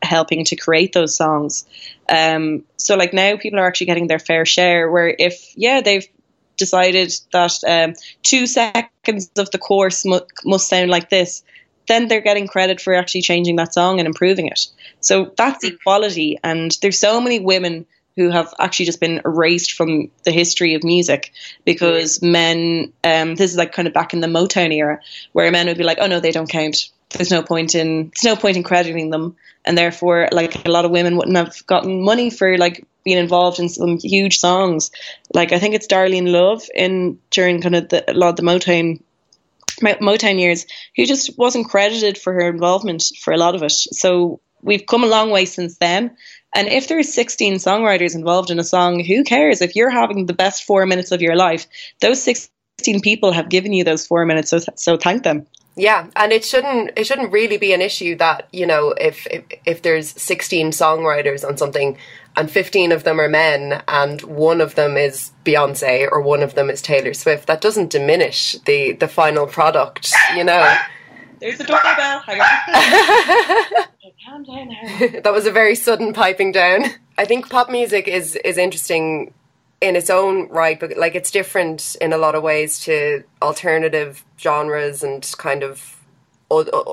helping to create those songs. So like now people are actually getting their fair share, where if, yeah, they've decided that 2 seconds of the chorus must sound like this, then they're getting credit for actually changing that song and improving it. So that's equality. And there's so many women who have actually just been erased from the history of music because men, this is like kind of back in the Motown era, where men would be like, oh no, they don't count. There's no point in crediting them. And therefore, like a lot of women wouldn't have gotten money for like being involved in some huge songs. Like I think it's Darlene Love during kind of a lot of the Motown years, who just wasn't credited for her involvement for a lot of it. So we've come a long way since then. And if there's 16 songwriters involved in a song, who cares? If you're having the best 4 minutes of your life, those 16 people have given you those 4 minutes, so thank them. Yeah, and it shouldn't really be an issue that, you know, if there's 16 songwriters on something and 15 of them are men and one of them is Beyonce or one of them is Taylor Swift, that doesn't diminish the final product, you know. There's a doorbell. Calm down now. That was a very sudden piping down. I think pop music is interesting in its own right, but like it's different in a lot of ways to alternative genres and kind of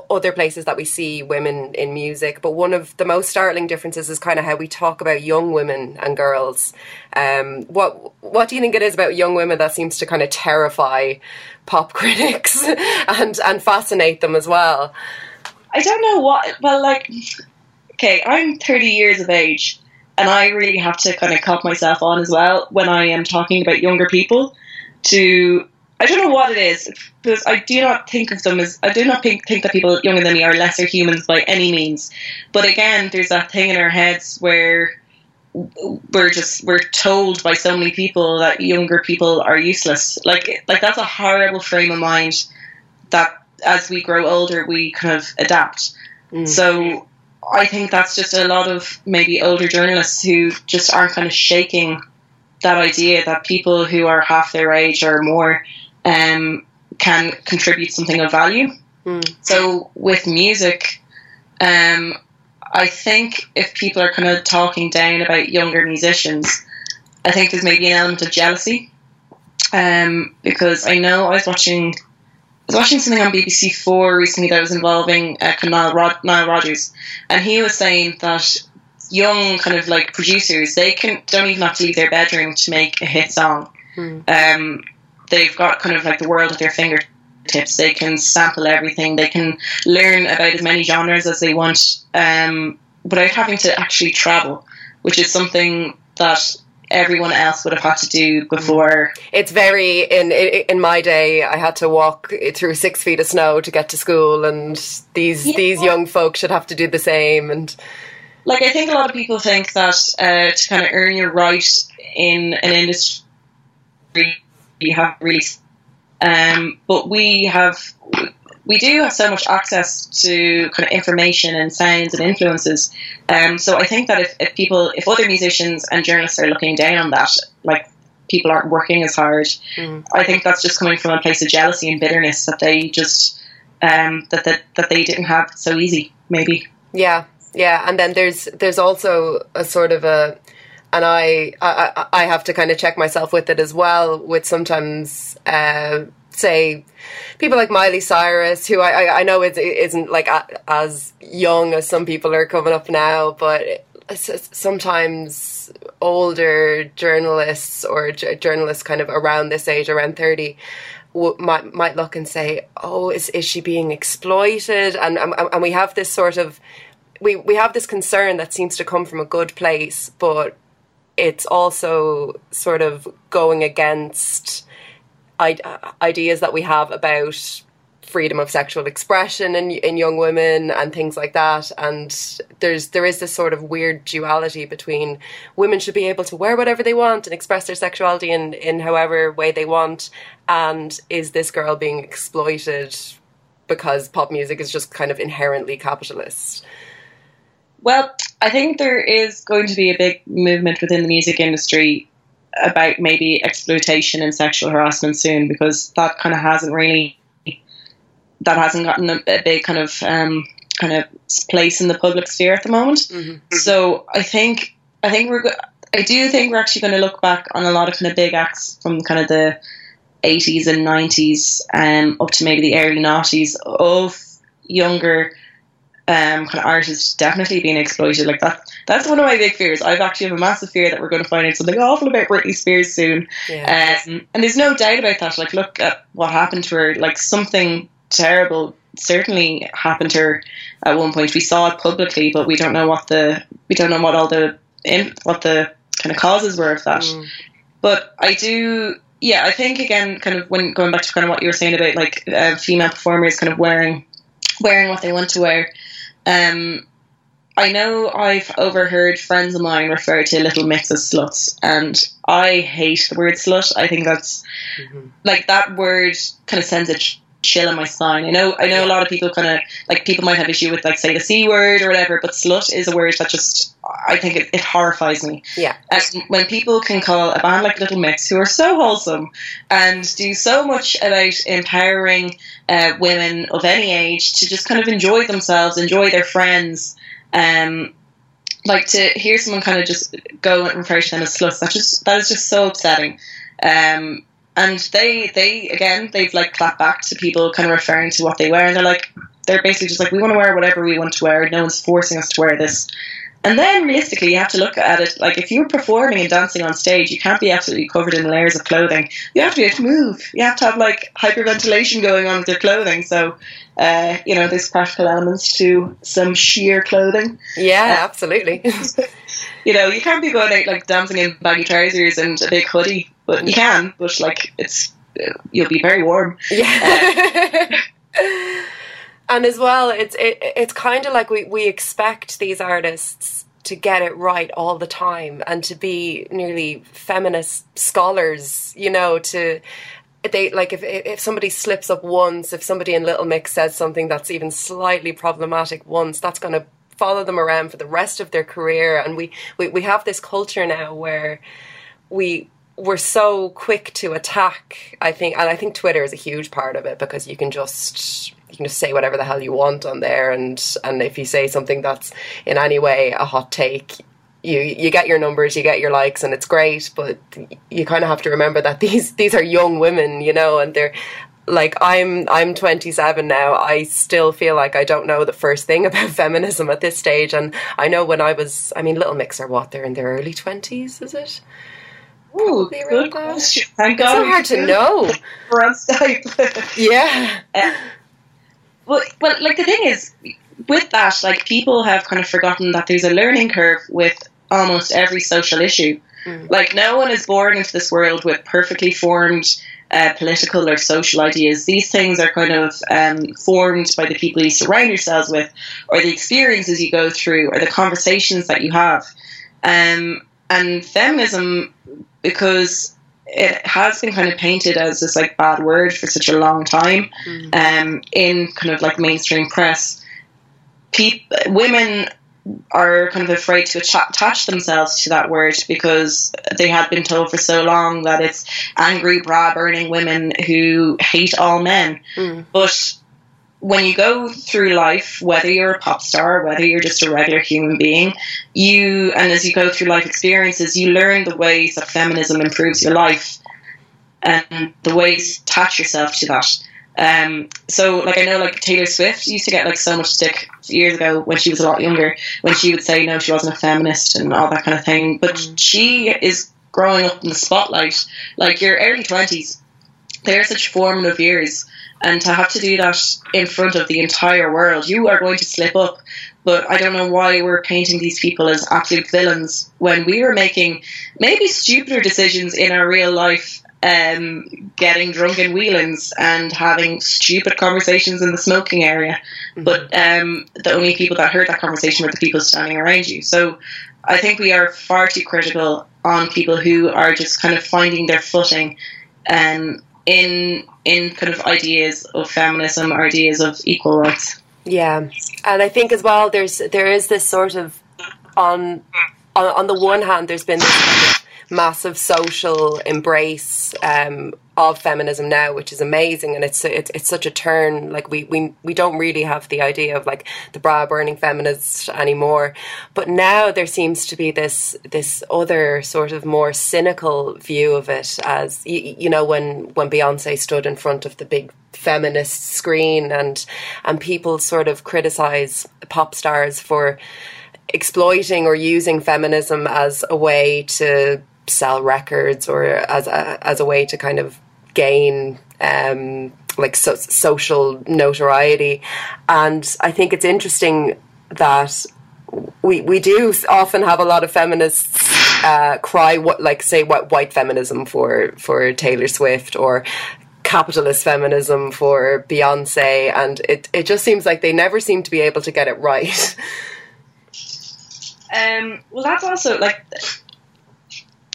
other places that we see women in music. But one of the most startling differences is kind of how we talk about young women and girls. What do you think it is about young women that seems to kind of terrify pop critics and fascinate them as well? I don't know what, well, like, okay, I'm 30 years of age and I really have to kind of cop myself on as well when I am talking about younger people to, I don't know what it is, because I do not think of them as, I do not think that people younger than me are lesser humans by any means. But again, there's that thing in our heads where we're told by so many people that younger people are useless. Like that's a horrible frame of mind that as we grow older we kind of adapt. So I think that's just a lot of maybe older journalists who just aren't kind of shaking that idea that people who are half their age or more can contribute something of value. So with music, I think if people are kind of talking down about younger musicians, I think there's maybe an element of jealousy, because I know I was watching something on BBC4 recently that was involving Nile Rodgers, and he was saying that young kind of like producers, they don't even have to leave their bedroom to make a hit song. They've got kind of like the world at their fingertips. They can sample everything. They can learn about as many genres as they want, without having to actually travel, which is something that everyone else would have had to do before. It's very, in my day, I had to walk through 6 feet of snow to get to school, and these young folk should have to do the same. And like, I think a lot of people think that to kind of earn your right in an industry, you have really, but we do have so much access to kind of information and sounds and influences. So I think that if other musicians and journalists are looking down on that, like people aren't working as hard, I think that's just coming from a place of jealousy and bitterness that they just, that they didn't have it so easy, maybe. Yeah. And then there's also a sort of a, and I have to kind of check myself with it as well, with sometimes, say people like Miley Cyrus, who I know isn't like as young as some people are coming up now, but sometimes older journalists or journalists kind of around this age, around 30, might look and say, oh, is she being exploited? And we have this sort of, we have this concern that seems to come from a good place, but it's also sort of going against ideas that we have about freedom of sexual expression in young women and things like that. And there is this sort of weird duality between women should be able to wear whatever they want and express their sexuality in however way they want, and is this girl being exploited because pop music is just kind of inherently capitalist? Well, I think there is going to be a big movement within the music industry about maybe exploitation and sexual harassment soon, because that kind of hasn't gotten a big kind of place in the public sphere at the moment. Mm-hmm. So I do think we're actually going to look back on a lot of kind of big acts from kind of the 80s and 90s up to maybe the early noughties of younger kind of artists definitely being exploited. Like that's one of my big fears. I've actually have a massive fear that we're going to find out something awful about Britney Spears soon. Yes. And there's no doubt about that. Like, look at what happened to her. Like, something terrible certainly happened to her at one point. We saw it publicly, but we don't know what the kind of causes were of that. Mm. But I think, again, kind of when going back to kind of what you were saying about like female performers kind of wearing what they want to wear. I know I've overheard friends of mine refer to Little Mix as sluts, and I hate the word slut. I think that's like, that word kind of sends a chill on my spine. I know a lot of people kind of like, people might have issue with like, say, the C word or whatever, but slut is a word that just, I think it horrifies me. Yeah. And when people can call a band like Little Mix, who are so wholesome and do so much about empowering women of any age to just kind of enjoy themselves, enjoy their friends, like, to hear someone kind of just go and refer to them as sluts, that is just so upsetting. And they've like clapped back to people kind of referring to what they wear, and they're basically just like, we want to wear whatever we want to wear, no one's forcing us to wear this. And then realistically, you have to look at it like, if you're performing and dancing on stage, you can't be absolutely covered in layers of clothing. You have to be able to move. You have to have like hyperventilation going on with your clothing. So, there's practical elements to some sheer clothing. Yeah, absolutely. You can't be going out like dancing in baggy trousers and a big hoodie, but you can. But like, you'll be very warm. Yeah. And as well, it's kind of like we expect these artists to get it right all the time and to be nearly feminist scholars, if somebody slips up once, if somebody in Little Mix says something that's even slightly problematic once, that's going to follow them around for the rest of their career. And we have this culture now where we're so quick to attack, I think, and I think Twitter is a huge part of it, because you can just say whatever the hell you want on there, and if you say something that's in any way a hot take, you get your numbers, you get your likes, and it's great. But you kind of have to remember that these are young women, and they're like, I'm 27 now. I still feel like I don't know the first thing about feminism at this stage. And I know when Little Mix are what, they're in their early 20s, is it? Oh, good question. Thank God. It's so hard to know. We're on Skype. Yeah. Well, like, the thing is, with that, like, people have kind of forgotten that there's a learning curve with almost every social issue. Mm. Like, no one is born into this world with perfectly formed political or social ideas. These things are kind of formed by the people you surround yourselves with, or the experiences you go through, or the conversations that you have. And feminism, because it has been kind of painted as this like bad word for such a long time, in kind of like mainstream press, women are kind of afraid to attach themselves to that word, because they had been told for so long that it's angry, bra-burning women who hate all men. Mm. But when you go through life, whether you're a pop star, whether you're just a regular human being, and as you go through life experiences, you learn the ways that feminism improves your life and the ways to attach yourself to that. So like, I know like Taylor Swift used to get like so much stick years ago when she was a lot younger, when she would say, no, she wasn't a feminist and all that kind of thing. But she is growing up in the spotlight. Like, your early 20s, they're such formative years. And to have to do that in front of the entire world, you are going to slip up. But I don't know why we're painting these people as absolute villains when we were making maybe stupider decisions in our real life getting drunk in Whelans and having stupid conversations in the smoking area. Mm-hmm. But the only people that heard that conversation were the people standing around you. So I think we are far too critical on people who are just kind of finding their footing in kind of ideas of feminism, ideas of equal rights. Yeah. And I think as well there is this sort of on the one hand there's been this kind of massive social embrace of feminism now, which is amazing, and it's such a turn. Like we don't really have the idea of like the bra burning feminists anymore, but now there seems to be this other sort of more cynical view of it, as you know, when Beyonce stood in front of the big feminist screen and people sort of criticize pop stars for exploiting or using feminism as a way to sell records or as a way to kind of gain social notoriety. And I think it's interesting that we do often have a lot of feminists white feminism for Taylor Swift, or capitalist feminism for Beyonce, and it just seems like they never seem to be able to get it right. Well, that's also like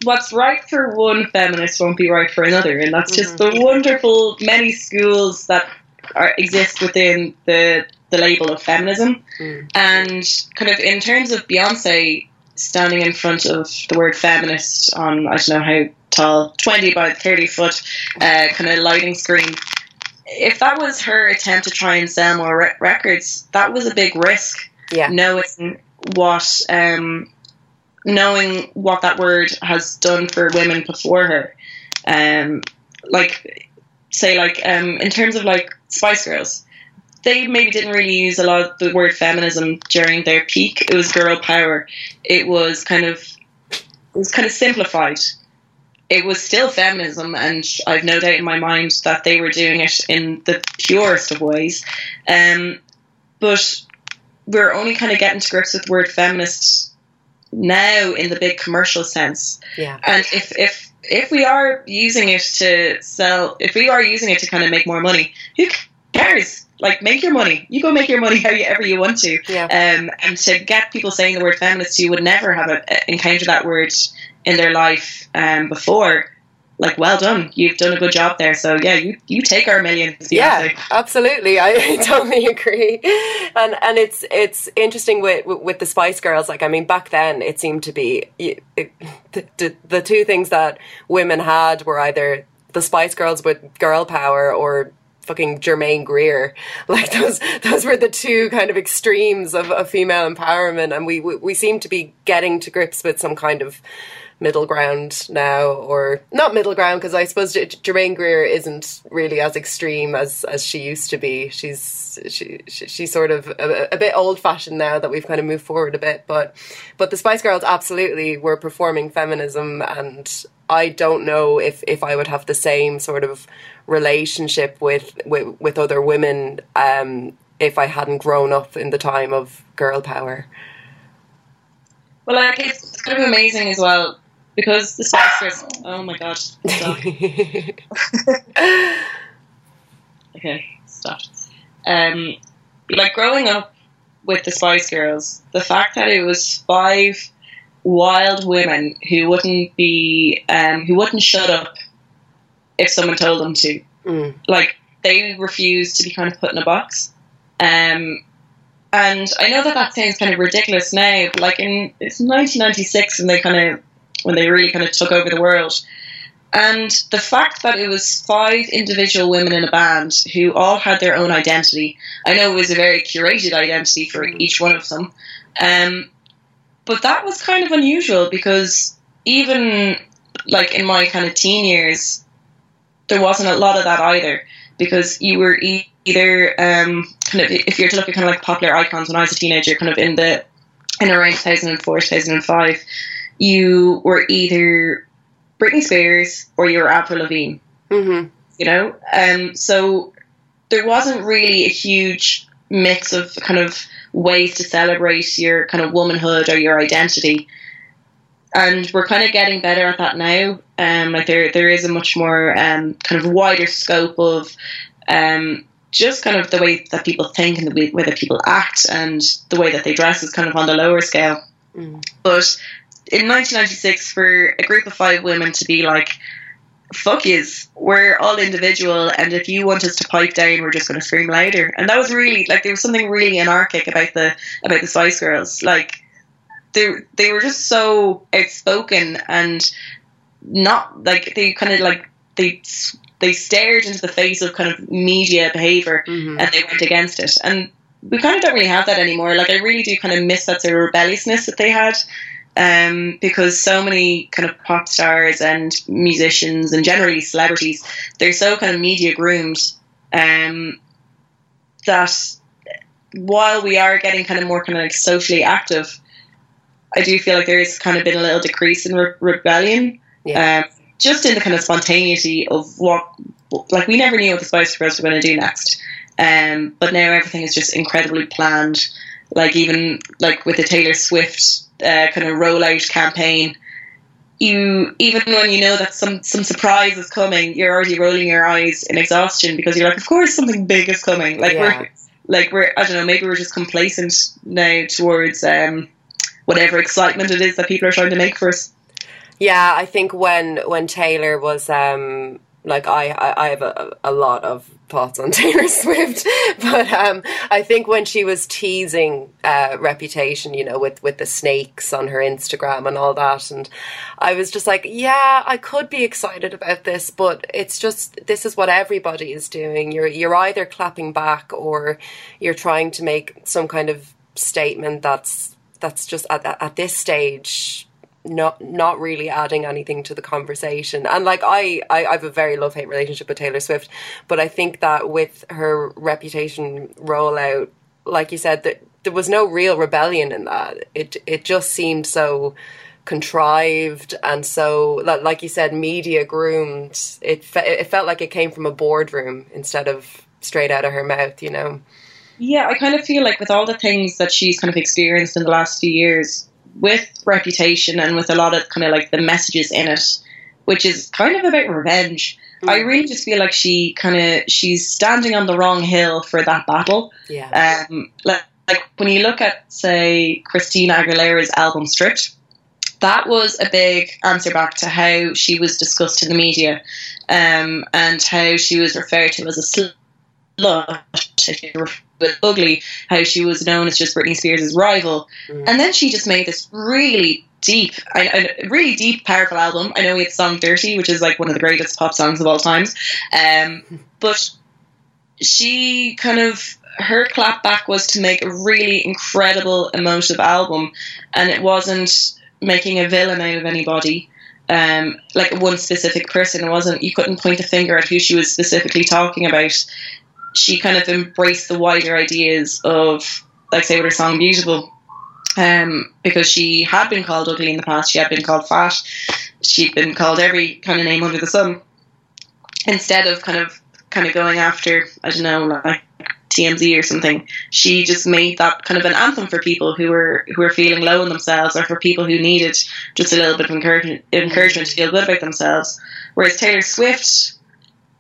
what's right for one feminist won't be right for another, and that's just the wonderful many schools that exist within the label of feminism. And kind of in terms of Beyonce standing in front of the word feminist on, I don't know how tall, 20 by 30 foot kind of lighting screen, if that was her attempt to try and sell more records, that was a big risk. Yeah. Knowing what that word has done for women before her, in terms of like Spice Girls, they maybe didn't really use a lot of the word feminism during their peak. It was girl power. It was kind of simplified. It was still feminism, and I've no doubt in my mind that they were doing it in the purest of ways. But we're only kind of getting to grips with the word feminist now in the big commercial sense. Yeah. And if we are using it to sell, if we are using it to kind of make more money, who cares? Like, make your money. You go make your money however you want to. Yeah. And to get people saying the word feminist who would never have encountered that word in their life before, like, well done. You've done a good job there. So, yeah, you take our millions. Yeah, absolutely. I totally agree. And it's interesting with the Spice Girls. Like, I mean, back then it seemed to be the two things that women had were either the Spice Girls with girl power or fucking Germaine Greer. Like, those were the two kind of extremes of female empowerment. And we seem to be getting to grips with some kind of middle ground now, or not middle ground, because I suppose Germaine Greer isn't really as extreme as she used to be. She's sort of a bit old fashioned now that we've kind of moved forward a bit, but the Spice Girls absolutely were performing feminism, and I don't know if I would have the same sort of relationship with other women if I hadn't grown up in the time of girl power. Well, like, it's kind of amazing as well, because the Spice Girls... Oh, my God. Stop. Okay, stop. Growing up with the Spice Girls, the fact that it was 5 wild women who wouldn't shut up if someone told them to. Like, they refused to be kind of put in a box. And I know that sounds kind of ridiculous now, but like it's 1996 and when they really kind of took over the world. And the fact that it was 5 individual women in a band who all had their own identity. I know it was a very curated identity for each one of them. But that was kind of unusual, because even like in my kind of teen years, there wasn't a lot of that either, because you were either kind of, if you're to look at kind of like popular icons when I was a teenager, kind of in around 2004, 2005, you were either Britney Spears or you were Avril Lavigne. Mm-hmm. You know, so there wasn't really a huge mix of kind of ways to celebrate your kind of womanhood or your identity. And we're kind of getting better at that now. Like there is a much more kind of wider scope of just kind of the way that people think and the way that people act and the way that they dress is kind of on the lower scale. Mm. But in 1996, for a group of five women to be like, fuck yous, we're all individual, and if you want us to pipe down, we're just going to scream louder. And that was really, like, there was something really anarchic about the Spice Girls. Like, they were just so outspoken and not, like, they kind of, like, they stared into the face of kind of media behaviour, mm-hmm. and they went against it. And we kind of don't really have that anymore. Like, I really do kind of miss that sort of rebelliousness that they had. Because so many kind of pop stars and musicians and generally celebrities, they're so kind of media groomed that while we are getting kind of more kind of like socially active, I do feel like there has kind of been a little decrease in rebellion, yeah. Just in the kind of spontaneity of what, like, we never knew what the Spice Girls were going to do next, but now everything is just incredibly planned. Like, even like with the Taylor Swift kind of rollout campaign, even when you know that some surprise is coming, you're already rolling your eyes in exhaustion because you're like, of course something big is coming. Like, yeah. we're I don't know, maybe we're just complacent now towards whatever excitement it is that people are trying to make for us. Yeah, I think when Taylor was like, I have a lot of thoughts on Taylor Swift, but I think when she was teasing Reputation, you know, with the snakes on her Instagram and all that, and I was just like, yeah, I could be excited about this, but it's just, this is what everybody is doing. You're either clapping back or you're trying to make some kind of statement that's just at this stage not really adding anything to the conversation. And like, I have a very love-hate relationship with Taylor Swift, but I think that with her Reputation rollout, like you said, that there was no real rebellion in that. It just seemed so contrived and so, like you said, media groomed. It felt like it came from a boardroom instead of straight out of her mouth, you know. Yeah, I kind of feel like with all the things that she's kind of experienced in the last few years, with Reputation and with a lot of kind of like the messages in it, which is kind of about revenge, mm. I really just feel like she's standing on the wrong hill for that battle. Yeah. Like when you look at, say, Christina Aguilera's album Stripped, that was a big answer back to how she was discussed in the media, and how she was referred to as a slut, but ugly, how she was known as just Britney Spears' rival, mm. and then she just made this really deep powerful album. I know we had song Dirty, which is like one of the greatest pop songs of all times, but she kind of, her clap back was to make a really incredible emotive album, and it wasn't making a villain out of anybody, like one specific person. It wasn't, you couldn't point a finger at who she was specifically talking about. She kind of embraced the wider ideas of, like, say, with her song Beautiful, because she had been called ugly in the past, she had been called fat, she'd been called every kind of name under the sun, instead of kind of going after, I don't know, like TMZ or something. She just made that kind of an anthem for people who were feeling low on themselves, or for people who needed just a little bit of encouragement to feel good about themselves. Whereas Taylor Swift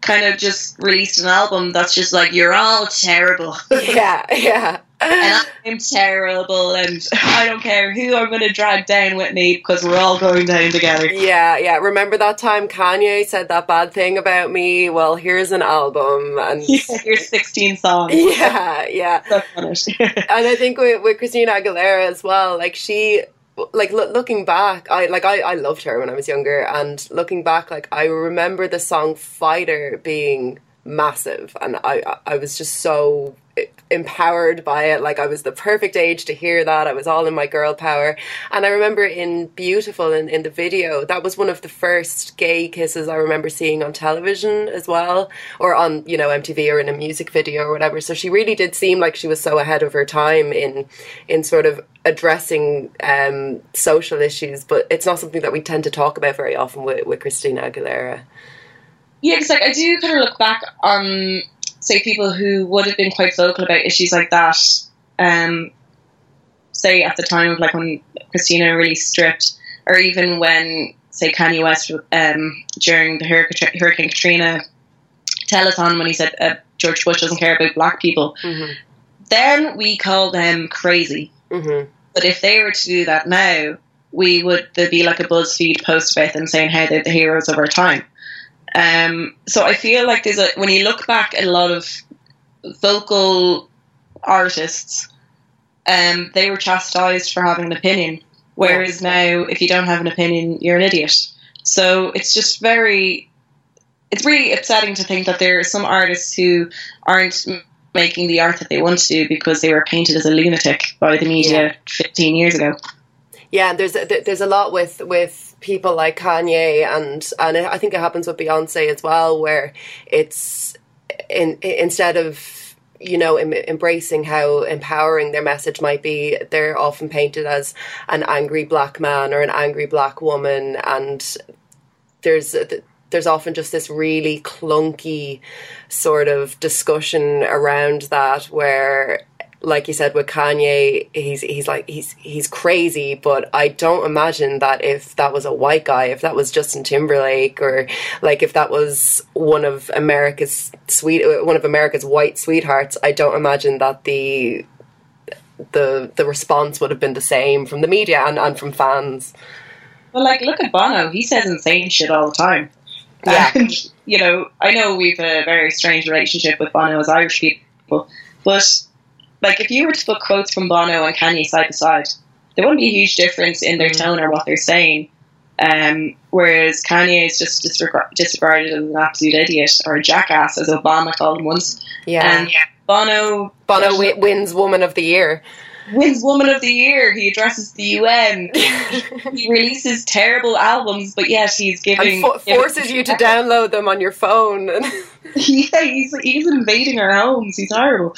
kind of just released an album that's just like, you're all terrible. yeah and I'm terrible, and I don't care who I'm going to drag down with me, because we're all going down together. Yeah Remember that time Kanye said that bad thing about me? Well, here's an album, and here's 16 songs. Yeah And I think with Christina Aguilera as well, like, she, like, looking back, I loved her when I was younger, and looking back, like, I remember the song Fighter being massive, and I was just so empowered by it. Like, I was the perfect age to hear that. I was all in my girl power. And I remember in Beautiful, in the video, that was one of the first gay kisses I remember seeing on television as well, or on, you know, MTV or in a music video or whatever. So she really did seem like she was so ahead of her time in sort of addressing social issues, but it's not something that we tend to talk about very often with Christina Aguilera. Yeah, because, like, I do kind of look back on, say, people who would have been quite vocal about issues like that, say at the time of, like, when Christina released Stripped, or even when, say, Kanye West during the Hurricane Katrina telethon when he said George Bush doesn't care about black people, mm-hmm. then we call them crazy. Mm-hmm. But if they were to do that now, we would there'd be like a BuzzFeed post about them saying how they're the heroes of our time. So I feel like there's when you look back at a lot of vocal artists, they were chastised for having an opinion. Whereas now, if you don't have an opinion, you're an idiot. So it's just it's really upsetting to think that there are some artists who aren't making the art that they want to because they were painted as a lunatic by the media 15 years ago. Yeah, there's a lot with people like Kanye and I think it happens with Beyonce as well, where it's instead of, you know, embracing how empowering their message might be, they're often painted as an angry black man or an angry black woman, and there's often just this really clunky sort of discussion around that, where, like you said, with Kanye, he's crazy, but I don't imagine that if that was a white guy, if that was Justin Timberlake, or like if that was one of America's white sweethearts, I don't imagine that the response would have been the same from the media and from fans. Well, like, look at Bono, he says insane shit all the time. Yeah. And, you know, I know we've a very strange relationship with Bono as Irish people, but like, if you were to put quotes from Bono and Kanye side by side, there wouldn't be a huge difference in their tone or what they're saying. Whereas Kanye is just disregarded as an absolute idiot or a jackass, as Obama called him once. Yeah. And Bono wins Woman of the Year. He addresses the UN. He releases terrible albums, but yet he's giving... And forces you to download them on your phone. Yeah, he's invading our homes. He's horrible.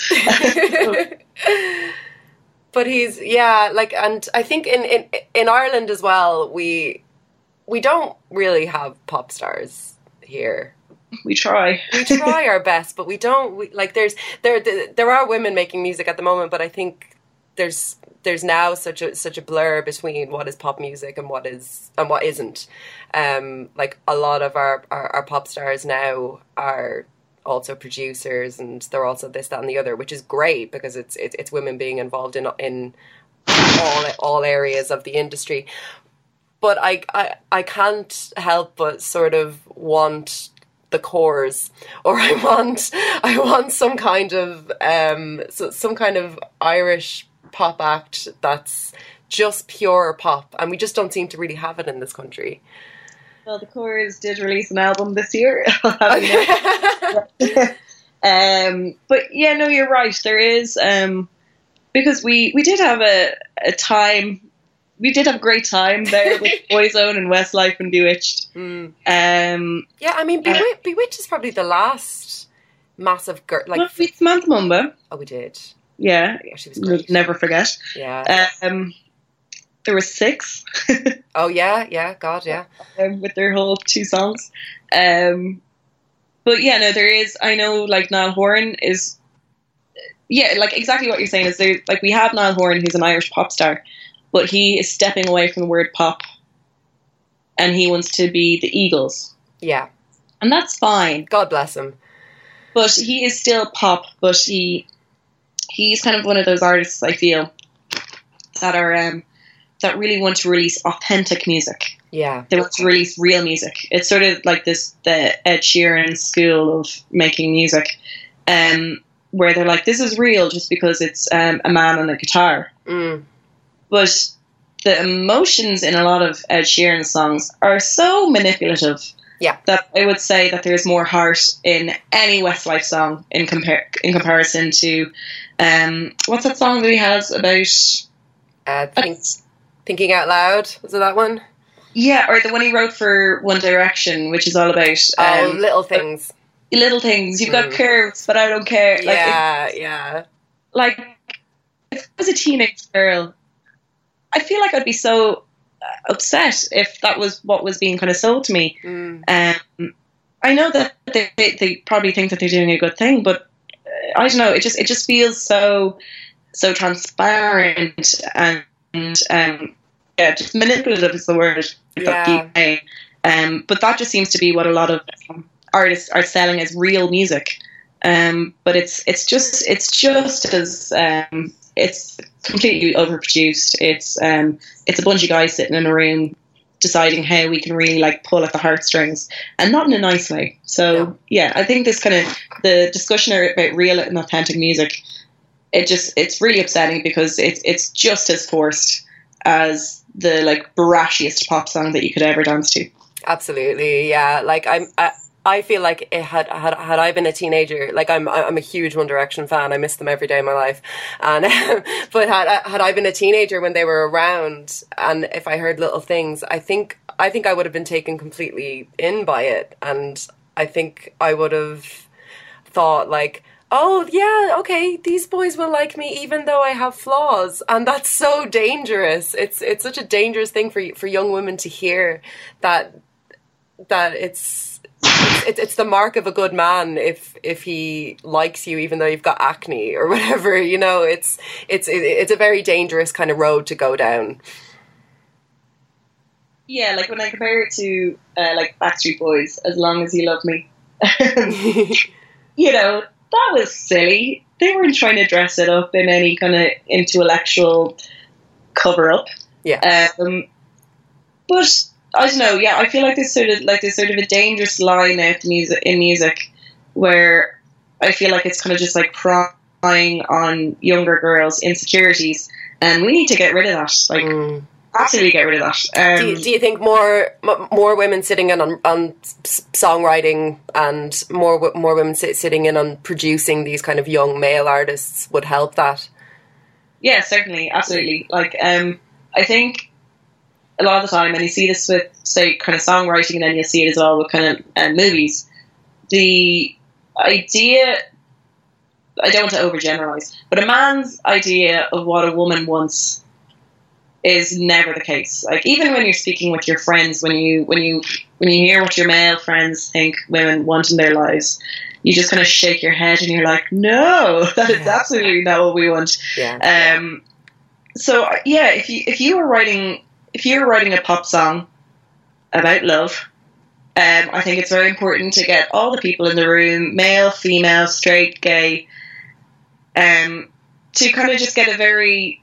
But he's, yeah, like, and I think in Ireland as well, we don't really have pop stars here. We try our best, but we don't, like, there are women making music at the moment, but I think... There's now such a blur between what is pop music and what isn't. Like, a lot of our pop stars now are also producers, and they're also this, that, and the other, which is great because it's women being involved in all areas of the industry. But I can't help but sort of want the cores, or I want some kind of Irish pop act that's just pure pop, and we just don't seem to really have it in this country. Well, the Corrs did release an album this year. But yeah, no, you're right, there is, because we did have a time, we did have a great time there with Boyzone and Westlife and Bewitched. Yeah, I mean, Bewitched is probably the last massive well, we Samantha Mumba. Oh, we did. Yeah, she was great. Never forget. Yeah. There were 6. Oh, yeah, God, yeah. With their whole 2 songs. But yeah, no, there is, I know, like, Niall Horan is, yeah, like, exactly what you're saying is there, like, we have Niall Horan, who's an Irish pop star, but he is stepping away from the word pop, and he wants to be the Eagles. Yeah. And that's fine. God bless him. But he is still pop, but he's kind of one of those artists, I feel, that are that really want to release authentic music. Yeah, they want to release real music. It's sort of like the Ed Sheeran school of making music, where they're like, "This is real," just because it's a man on a guitar. Mm. But the emotions in a lot of Ed Sheeran's songs are so manipulative. Yeah, that I would say that there's more heart in any Westlife song in comparison to, what's that song that he has about? Thinking Out Loud, was it that one? Yeah, or the one he wrote for One Direction, which is all about... Little Things. Little Things, you've got curves, but I don't care. Yeah, like, yeah. Like, if I was a teenage girl, I feel like I'd be so... upset if that was what was being kind of sold to me. I know that they probably think that they're doing a good thing, but I don't know, it just feels so transparent and just manipulative is the word that people say. But that just seems to be what a lot of artists are selling as real music. But it's just as it's completely overproduced. It's a bunch of guys sitting in a room deciding how we can really like pull at the heartstrings, and not in a nice way. So yeah, I think this kind of the discussion about real and authentic music, it's really upsetting because it's just as forced as the like brashiest pop song that you could ever dance to. Absolutely, yeah. Like I feel like it had I been a teenager, like I'm a huge One Direction fan. I miss them every day of my life. And but had I been a teenager when they were around, and if I heard Little Things, I think I would have been taken completely in by it, and I think I would have thought like, oh yeah, okay, these boys will like me even though I have flaws, and that's so dangerous. It's such a dangerous thing for young women to hear that it's the mark of a good man if he likes you even though you've got acne or whatever, you know. It's a very dangerous kind of road to go down. Yeah, like when I compare it to like Backstreet Boys, As Long As You Love Me, you know, that was silly. They weren't trying to dress it up in any kind of intellectual cover up. Yeah. But I don't know. Yeah, I feel like there's sort of a dangerous line out in music, where I feel like it's kind of just like prying on younger girls' insecurities, and we need to get rid of that. Like, absolutely get rid of that. Do you think more women sitting in on songwriting and more women sitting in on producing these kind of young male artists would help that? Yeah, certainly, absolutely. Like, I think a lot of the time, and you see this with, say, kind of songwriting, and then you see it as well with kind of movies. The idea, I don't want to overgeneralize, but a man's idea of what a woman wants is never the case. Like, even when you're speaking with your friends, when you hear what your male friends think women want in their lives, you just kind of shake your head and you're like, no, that is absolutely not what we want. Yeah. So yeah, if you're writing a pop song about love, I think it's very important to get all the people in the room, male, female, straight, gay, to kind of just get a very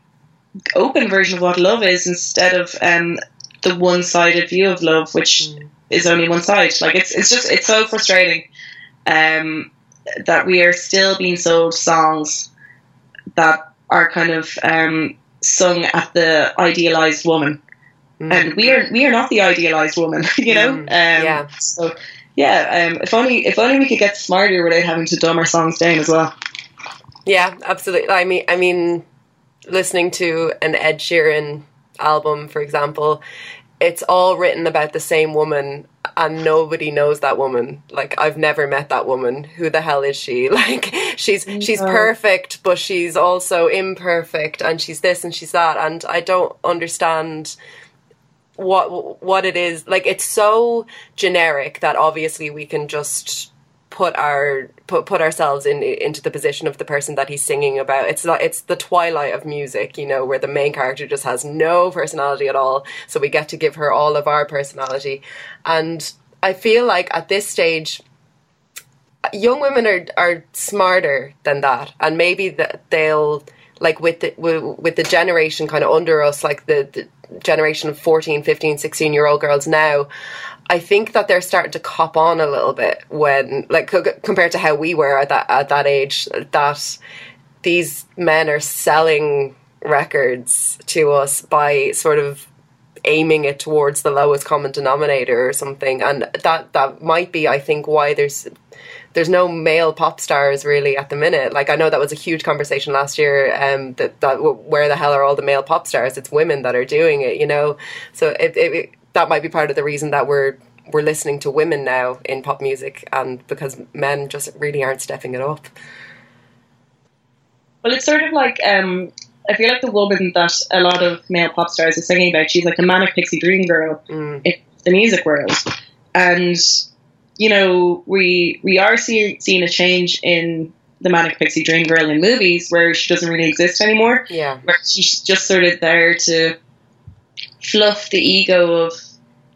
open version of what love is, instead of the one-sided view of love, which is only one side. Like, it's so frustrating that we are still being sold songs that are kind of sung at the idealized woman. And we are not the idealized woman, you know. Yeah. So yeah, if only we could get smarter without having to dumb our songs down as well. Yeah, absolutely. I mean, listening to an Ed Sheeran album, for example, it's all written about the same woman, and nobody knows that woman. Like, I've never met that woman. Who the hell is she? Like, she's perfect, but she's also imperfect, and she's this and she's that, and I don't understand what it is. Like, it's so generic that obviously we can just put ourselves into the position of the person that he's singing about. It's the twilight of music, you know, where the main character just has no personality at all, so we get to give her all of our personality. And I feel like at this stage young women are smarter than that, and maybe that they'll, like, with the generation kind of under us, like the generation of 14, 15, 16-year-old girls now, I think that they're starting to cop on a little bit when, like, compared to how we were at that age, that these men are selling records to us by sort of aiming it towards the lowest common denominator or something. And that might be, I think, why there's no male pop stars really at the minute. Like, I know that was a huge conversation last year, that where the hell are all the male pop stars? It's women that are doing it, you know. So it that might be part of the reason that we're listening to women now in pop music, and because men just really aren't stepping it up. Well, it's sort of like, I feel like the woman that a lot of male pop stars are singing about, she's like the manic pixie dream girl in the music world. And, you know, we are seeing a change in the manic pixie dream girl in movies, where she doesn't really exist anymore. Yeah. Where she's just sort of there to fluff the ego of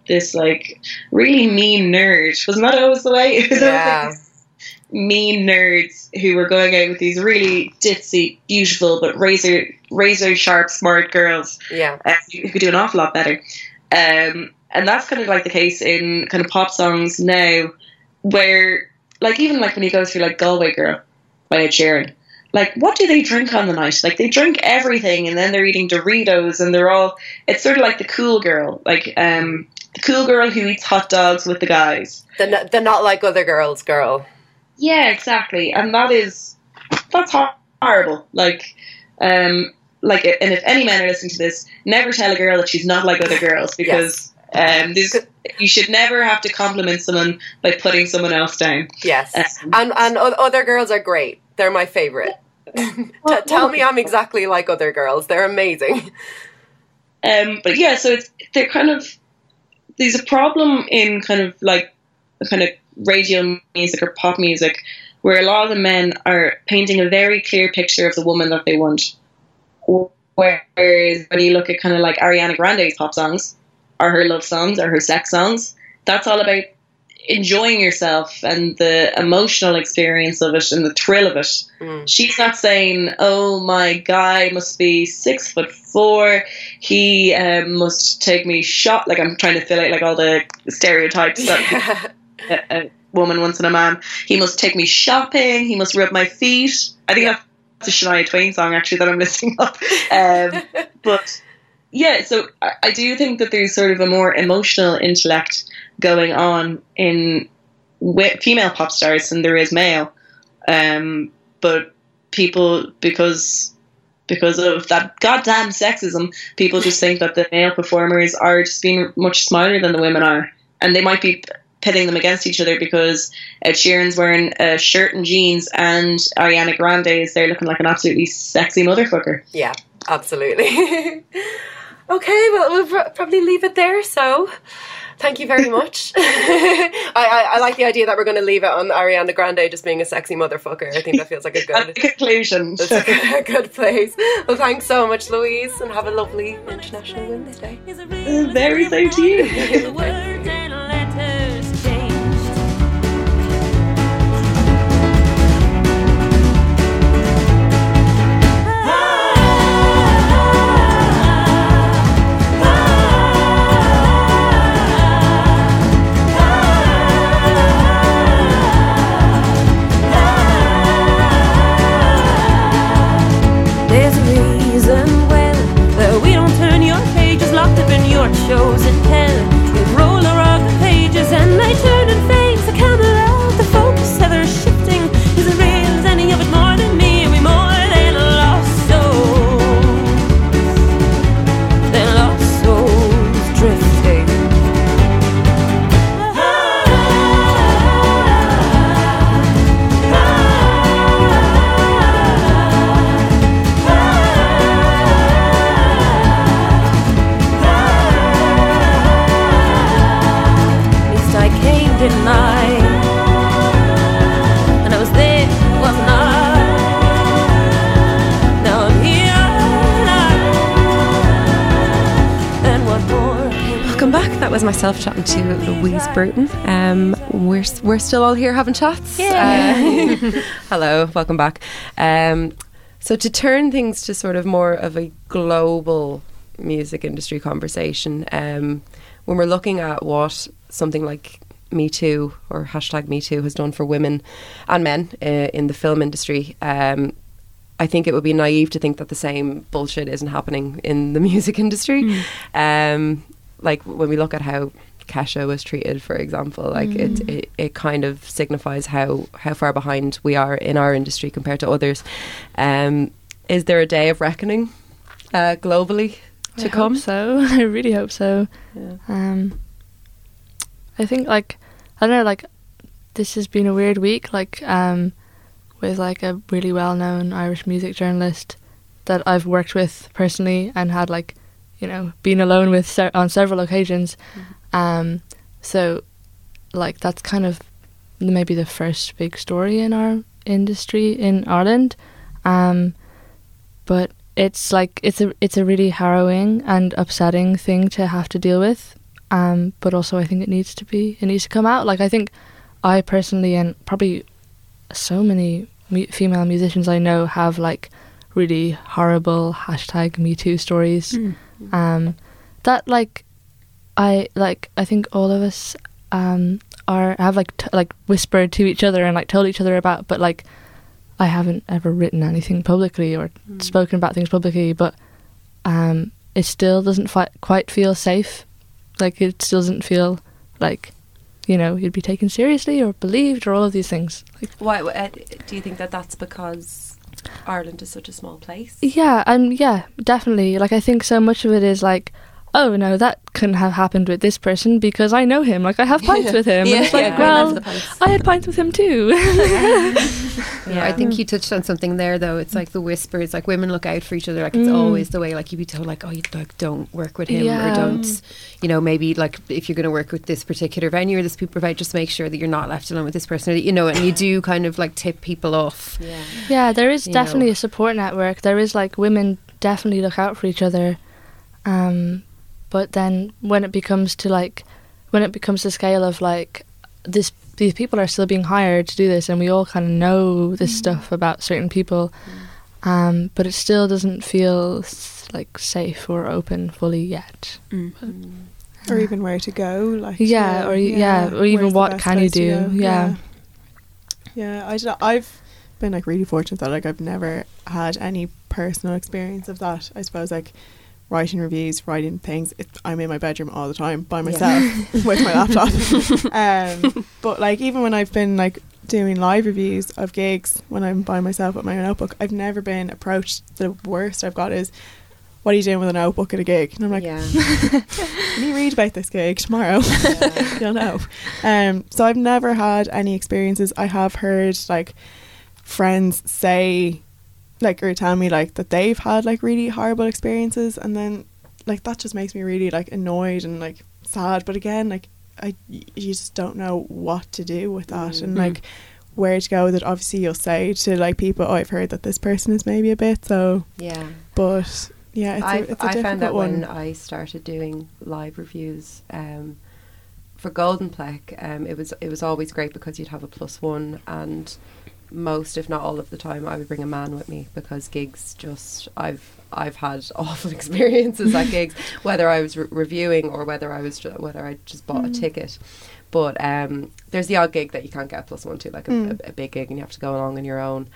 this like really mean nerd. Wasn't that always the way? Yeah. Mean nerds who were going out with these really ditzy, beautiful but razor sharp smart girls. Yeah, who could do an awful lot better. And that's kind of like the case in kind of pop songs now, where like even like when you go through like Galway Girl by Ed Sheeran, like what do they drink on the night? Like they drink everything, and then they're eating Doritos, and they're all. It's sort of like the cool girl, like the cool girl who eats hot dogs with the guys. They're not like other girls, girl. Yeah, exactly, and that's horrible. Like, and if any men are listening to this, never tell a girl that she's not like other girls, because yes. You should never have to compliment someone by putting someone else down. Yes, and other girls are great. They're my favorite. Tell me I'm exactly like other girls. They're amazing. But yeah, so they're kind of there's a problem in kind of like a kind of radio music or pop music where a lot of the men are painting a very clear picture of the woman that they want, whereas when you look at kind of like Ariana Grande's pop songs or her love songs or her sex songs, that's all about enjoying yourself and the emotional experience of it and the thrill of it. She's not saying, oh, my guy must be 6'4", he must take me shot, like I'm trying to fill out like all the stereotypes that a woman wants in a man. He must take me shopping, he must rub my feet. I think that's a Shania Twain song actually that I'm listening up. But yeah, so I do think that there's sort of a more emotional intellect going on in female pop stars than there is male. But people, because of that goddamn sexism, people just think that the male performers are just being much smarter than the women are, and they might be pitting them against each other because Ed Sheeran's wearing a shirt and jeans and Ariana Grande is there looking like an absolutely sexy motherfucker. Yeah, absolutely. Okay, well, we'll probably leave it there, so thank you very much. I like the idea that we're going to leave it on Ariana Grande just being a sexy motherfucker. I think that feels like a good conclusion. That's a good place. Well, thanks so much, Louise, and have a lovely International Women's Day. Very same to you. Shows and hell, they roll her off the pages and they turn and face the camera out, the focus that they're shifting isn't real as any of it more than me, and we more than lost souls drifting. And I was there, wasn't I? Now I'm here alive. And what more? Welcome back. That was myself chatting to Louise Bruton. We're still all here having chats. Hello, welcome back. So to turn things to sort of more of a global music industry conversation, when we're looking at what something like Me Too or #MeToo has done for women and men in the film industry, I think it would be naive to think that the same bullshit isn't happening in the music industry. Like when we look at how Kesha was treated, for example, like it kind of signifies how far behind we are in our industry compared to others. Is there a day of reckoning globally to come? I really hope so. Yeah. I think, like, I don't know, like, this has been a weird week, like, with, like, a really well-known Irish music journalist that I've worked with personally and had, like, you know, been alone with on several occasions. So, like, that's kind of maybe the first big story in our industry in Ireland. But it's like it's a really harrowing and upsetting thing to have to deal with, but also I think it needs to come out. Like, I think I personally, and probably so many female musicians I know, have like really horrible #MeToo stories. Mm-hmm. That like I think all of us have like whispered to each other and like told each other about, but like I haven't ever written anything publicly or spoken about things publicly, but it still doesn't quite feel safe. Like, it still doesn't feel like, you know, you'd be taken seriously or believed or all of these things. Like, why do you think that that's because Ireland is such a small place? Yeah, yeah, definitely. Like, I think so much of it is like, oh no, that couldn't have happened with this person because I know him. Like, I have pints with him. Yeah, and it's like, well, I had pints with him too. Yeah, I think you touched on something there though. It's like the whispers, like women look out for each other. Like, it's always the way, like you'd be told like, oh, you like don't work with him, or don't, you know, maybe like if you're going to work with this particular venue or this people, just make sure that you're not left alone with this person, you know, and you do kind of like tip people off. Yeah, yeah, there is definitely a support network. There is like, women definitely look out for each other. But then when it becomes the scale of like, these people are still being hired to do this, and we all kind of know this stuff about certain people, but it still doesn't feel like safe or open fully yet. Or even where to go. Like, or even what can you do? Yeah, I don't know. I've been like really fortunate that like I've never had any personal experience of that. I suppose like, writing reviews, writing things. I'm in my bedroom all the time by myself with my laptop. But like, even when I've been like doing live reviews of gigs, when I'm by myself with my notebook, I've never been approached. The worst I've got is, what are you doing with a notebook at a gig? And I'm like, let me read about this gig tomorrow. You'll know. So I've never had any experiences. I have heard like friends say, like, or tell me like that they've had like really horrible experiences, and then like that just makes me really like annoyed and like sad. But again, like you just don't know what to do with that, and like where to go with it. Obviously you'll say to like people, oh, I've heard that this person is maybe a bit, so but yeah, it's a difficult one. I found that when I started doing live reviews for Golden Plec, it was always great because you'd have a +1, and most, if not all of the time, I would bring a man with me, because gigs just, I've had awful experiences at gigs, whether I was reviewing or whether I just bought a ticket. But there's the odd gig that you can't get +1 to, like a big gig, and you have to go along on your own.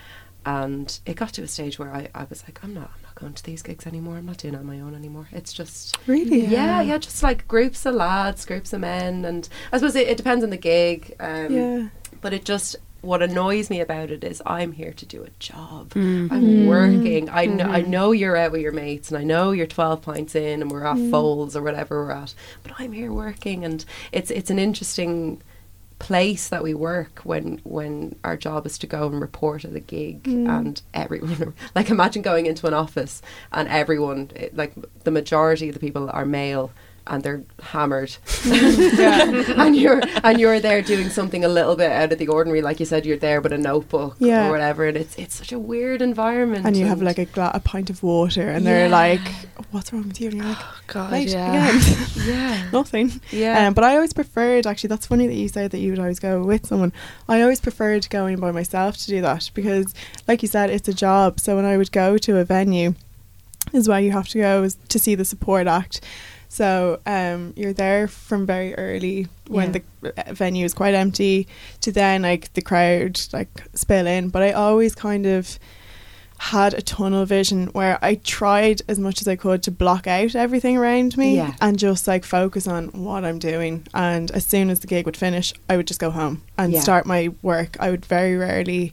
And it got to a stage where I was like, I'm not going to these gigs anymore. I'm not doing it on my own anymore. It's just really just like groups of lads, groups of men, and I suppose it depends on the gig. But it just. What annoys me about it is I'm here to do a job. I'm working. I know you're out with your mates, and I know you're 12 pints in and we're off Foals or whatever we're at, but I'm here working. And it's an interesting place that we work when our job is to go and report at a gig, and everyone, like, imagine going into an office and everyone, like the majority of the people are male, and they're hammered, and you're there doing something a little bit out of the ordinary, like you said, you're there with a notebook or whatever, and it's such a weird environment. And you have like a pint of water, and they're like, "What's wrong with you?" And you're like, "Oh God, again, nothing." Yeah, but I always preferred. Actually, that's funny that you said that you would always go with someone. I always preferred going by myself to do that, because, like you said, it's a job. So when I would go to a venue, as well, you have to go to see the support act. So you're there from very early when the venue is quite empty to then like the crowd like spill in. But I always kind of had a tunnel vision where I tried as much as I could to block out everything around me and just like focus on what I'm doing. And as soon as the gig would finish, I would just go home and start my work. I would very rarely...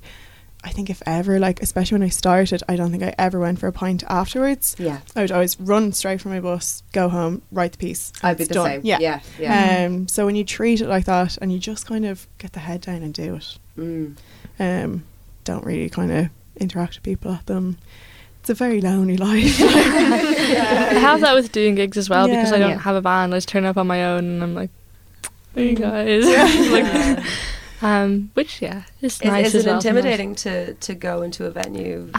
I think if ever, like, especially when I started, I don't think I ever went for a pint afterwards. Yeah. I would always run straight from my bus, go home, write the piece. I'd be the done. Same. Yeah. So when you treat it like that and you just kind of get the head down and do it, don't really kind of interact with people at them. It's a very lonely life. I have that with doing gigs as well, because I don't have a band. I just turn up on my own and I'm like, hey guys. Which is nice. Is it intimidating to go into a venue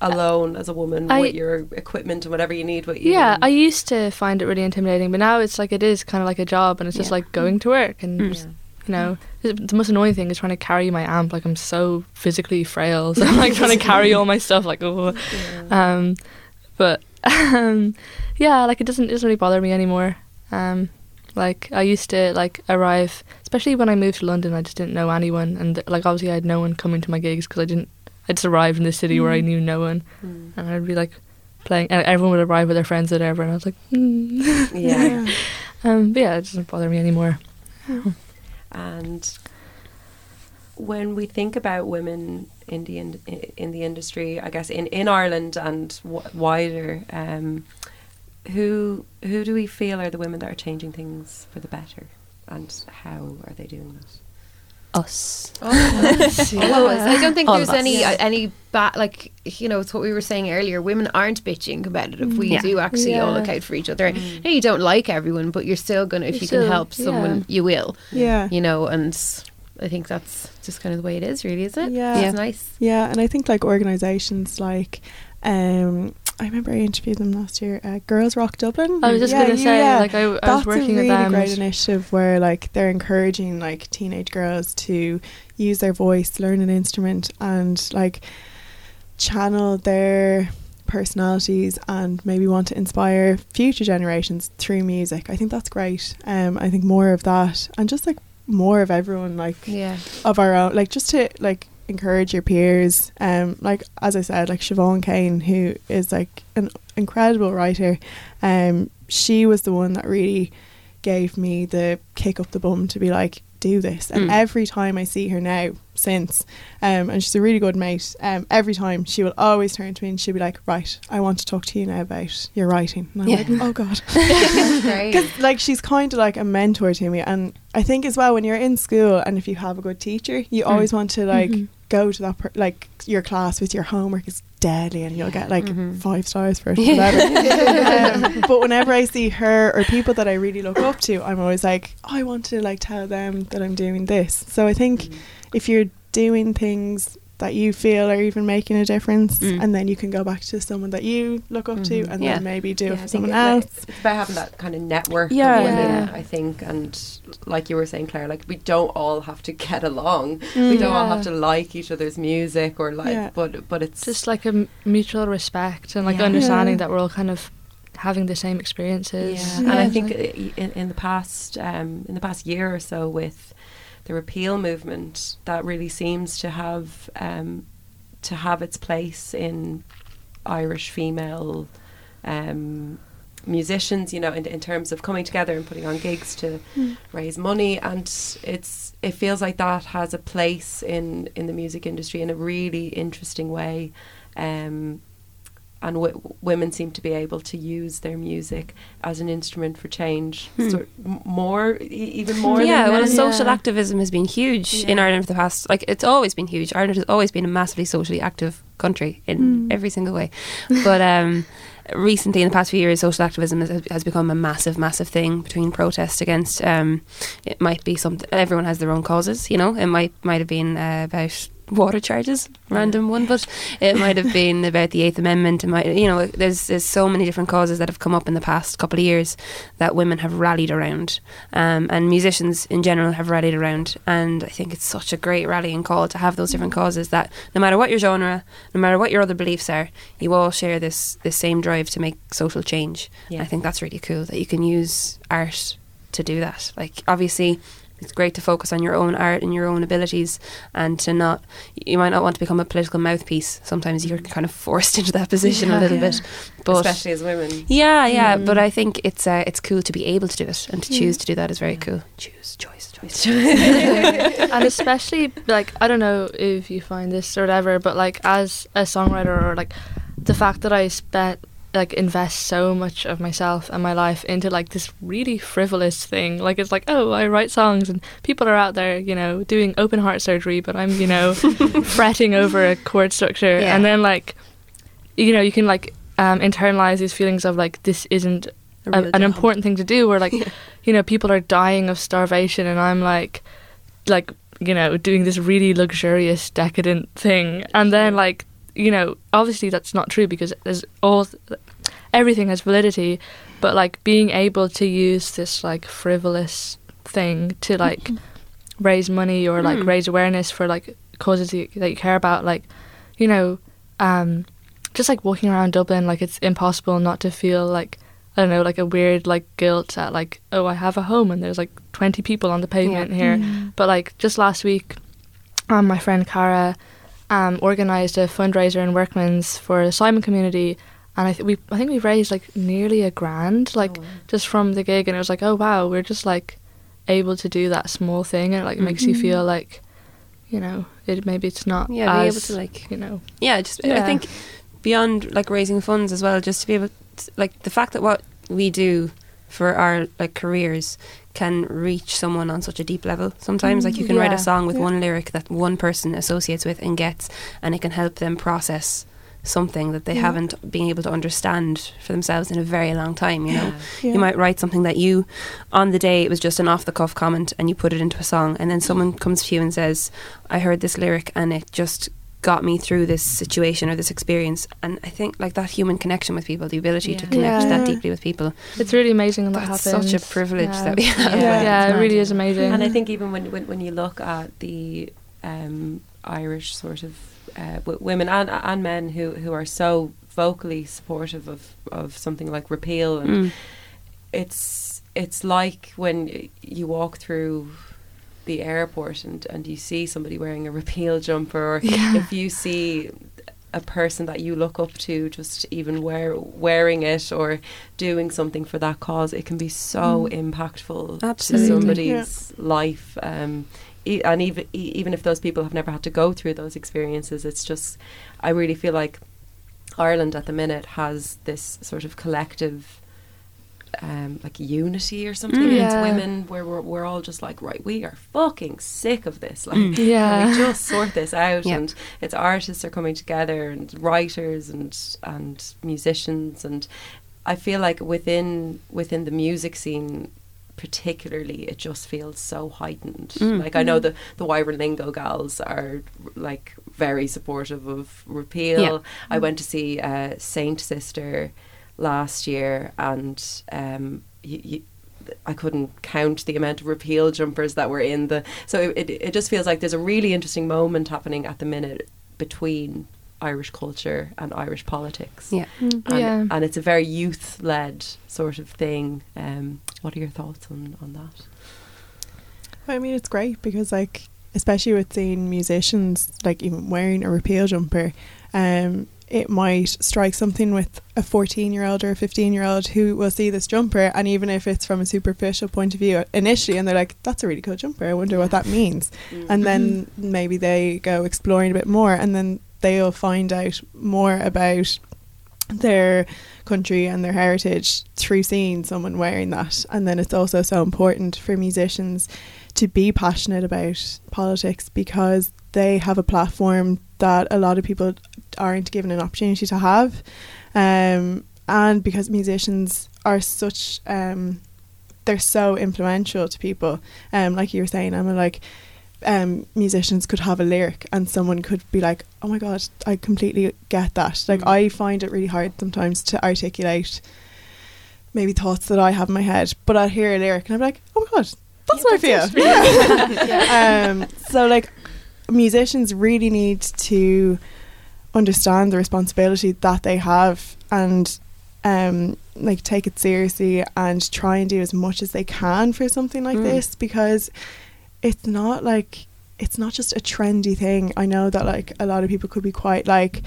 alone as a woman with your equipment and whatever you need with you. Yeah, I used to find it really intimidating, but now it's like it is kind of like a job, and it's just like going to work and just, you know, the most annoying thing is trying to carry my amp. Like, I'm so physically frail, so I'm like trying to carry all my stuff. Like, yeah, like it doesn't really bother me anymore. Like, I used to like arrive, especially when I moved to London. I just didn't know anyone, and like obviously I had no one coming to my gigs because I just arrived in this city where I knew no one, and I'd be like playing, and everyone would arrive with their friends or whatever, and I was like, yeah. But yeah, it doesn't bother me anymore. And when we think about women in the industry, I guess in Ireland and wider, who do we feel are the women that are changing things for the better, and how are they doing that? Us. I don't think there's any bad, like, you know, it's what we were saying earlier, women aren't bitchy and competitive. We do actually all look out for each other. No, you don't like everyone, but you're still gonna, if you can help someone, you will. Yeah. You know, and I think that's just kind of the way it is, really, isn't it? Yeah. It's nice. Yeah, and I think like organisations like I remember I interviewed them last year. Girls Rock Dublin. I was just going to say, like I was working with them. That's a really great initiative where like they're encouraging like teenage girls to use their voice, learn an instrument, and like channel their personalities and maybe want to inspire future generations through music. I think that's great. I think more of that, and just like more of everyone, like of our own, like just to like encourage your peers, like as I said, like Siobhan Kane, who is like an incredible writer, she was the one that really gave me the kick up the bum to be like, do this. And every time I see her now since, and she's a really good mate, every time she will always turn to me and she'll be like, right, I want to talk to you now about your writing, and I'm like, oh god, because like she's kind of like a mentor to me. And I think as well, when you're in school and if you have a good teacher, you always want to like go to that like your class with your homework is deadly, and you'll get like 5 stars for it, whatever. But whenever I see her or people that I really look up to, I'm always like, oh, I want to like tell them that I'm doing this. So I think if you're doing things that you feel are even making a difference, and then you can go back to someone that you look up to, and then maybe do it for someone else. It's about having that kind of network of women, I think. And like you were saying, Claire, like we don't all have to get along, we don't all have to like each other's music or like, but it's just like a mutual respect and like understanding that we're all kind of having the same experiences. And I think in the past year or so with the repeal movement, that really seems to have its place in Irish female musicians, you know, in terms of coming together and putting on gigs to raise money. And it feels like that has a place in the music industry in a really interesting way. And women seem to be able to use their music as an instrument for change, even more. Yeah, well, social activism has been huge in Ireland for the past. Like, it's always been huge. Ireland has always been a massively socially active country in every single way. But recently, in the past few years, social activism has become a massive thing, between protest against. It might be something. Everyone has their own causes, you know. It might have been about water charges, random one, but it might have been about the 8th Amendment. It might, you know, there's so many different causes that have come up in the past couple of years that women have rallied around, and musicians in general have rallied around. And I think it's such a great rallying call to have those different causes, that no matter what your genre, no matter what your other beliefs are, you all share this same drive to make social change. Yeah. I think that's really cool that you can use art to do that. Like, obviously it's great to focus on your own art and your own abilities, and to not, you might not want to become a political mouthpiece. Sometimes you're kind of forced into that position a little bit, but especially as women. But I think it's cool to be able to do it, and to choose to do that is very cool. Choice. And especially, like, I don't know if you find this or whatever, but like as a songwriter, or like the fact that I invest so much of myself and my life into like this really frivolous thing, like it's like, oh, I write songs and people are out there, you know, doing open heart surgery, but I'm, you know, fretting over a chord structure, and then like, you know, you can like internalize these feelings of like, this isn't an important thing to do, where like you know, people are dying of starvation and I'm like you know, doing this really luxurious decadent thing, and then like you know, obviously that's not true because there's everything has validity, but like being able to use this like frivolous thing to like raise money or like raise awareness for like causes that you care about, like, you know, just like walking around Dublin, like it's impossible not to feel like, I don't know, like a weird like guilt at like, oh, I have a home and there's like 20 people on the pavement here. But like just last week, my friend Cara organised a fundraiser in Workman's for the Simon community, and I think we raised like nearly $1,000 like just from the gig, and it was like, oh wow, we're just like able to do that small thing, and it like makes you feel like, you know, maybe it's not be able to like, you know, I think beyond like raising funds as well, just to be able to, like the fact that what we do for our like careers can reach someone on such a deep level sometimes, like you can write a song with one lyric that one person associates with and gets, and it can help them process something that they haven't been able to understand for themselves in a very long time, you know. You might write something that you, on the day, it was just an off-the-cuff comment and you put it into a song, and then someone comes to you and says, I heard this lyric and it just got me through this situation or this experience. And I think like that human connection with people, the ability to connect that deeply with people, it's really amazing when that happens. Such a privilege that we have. It really is amazing. And I think even when you look at the Irish sort of women and men who are so vocally supportive of something like repeal, and it's like when you walk through the airport and you see somebody wearing a repeal jumper, or if you see a person that you look up to just even wearing it or doing something for that cause, it can be so impactful to somebody's life. And even if those people have never had to go through those experiences, it's just, I really feel like Ireland at the minute has this sort of collective like unity or something. It's women where we're all just like, right, we are fucking sick of this, like we just sort this out. And it's artists are coming together and writers and musicians, and I feel like within the music scene particularly, it just feels so heightened. Like I know the Wirinlingo gals are like very supportive of repeal. I went to see Saint Sister last year, and I couldn't count the amount of repeal jumpers that were in the, so it just feels like there's a really interesting moment happening at the minute between Irish culture and Irish politics. And it's a very youth-led sort of thing. What are your thoughts on that? Well, I mean, it's great because, like, especially with seeing musicians, like, even wearing a repeal jumper, it might strike something with a 14-year-old or a 15-year-old who will see this jumper, and even if it's from a superficial point of view initially, and they're like, that's a really cool jumper, I wonder what that means. And then maybe they go exploring a bit more, and then they'll find out more about their country and their heritage through seeing someone wearing that. And then it's also so important for musicians to be passionate about politics, because they have a platform that a lot of people aren't given an opportunity to have, and because musicians are such they're so influential to people, like you were saying, Emma, like musicians could have a lyric and someone could be like, oh my god, I completely get that. Like I find it really hard sometimes to articulate maybe thoughts that I have in my head, but I'll hear a lyric and I'm like, oh my god, that's my fear. So like musicians really need to understand the responsibility that they have, and like take it seriously and try and do as much as they can for something like this, because it's not just a trendy thing. I know that like a lot of people could be quite like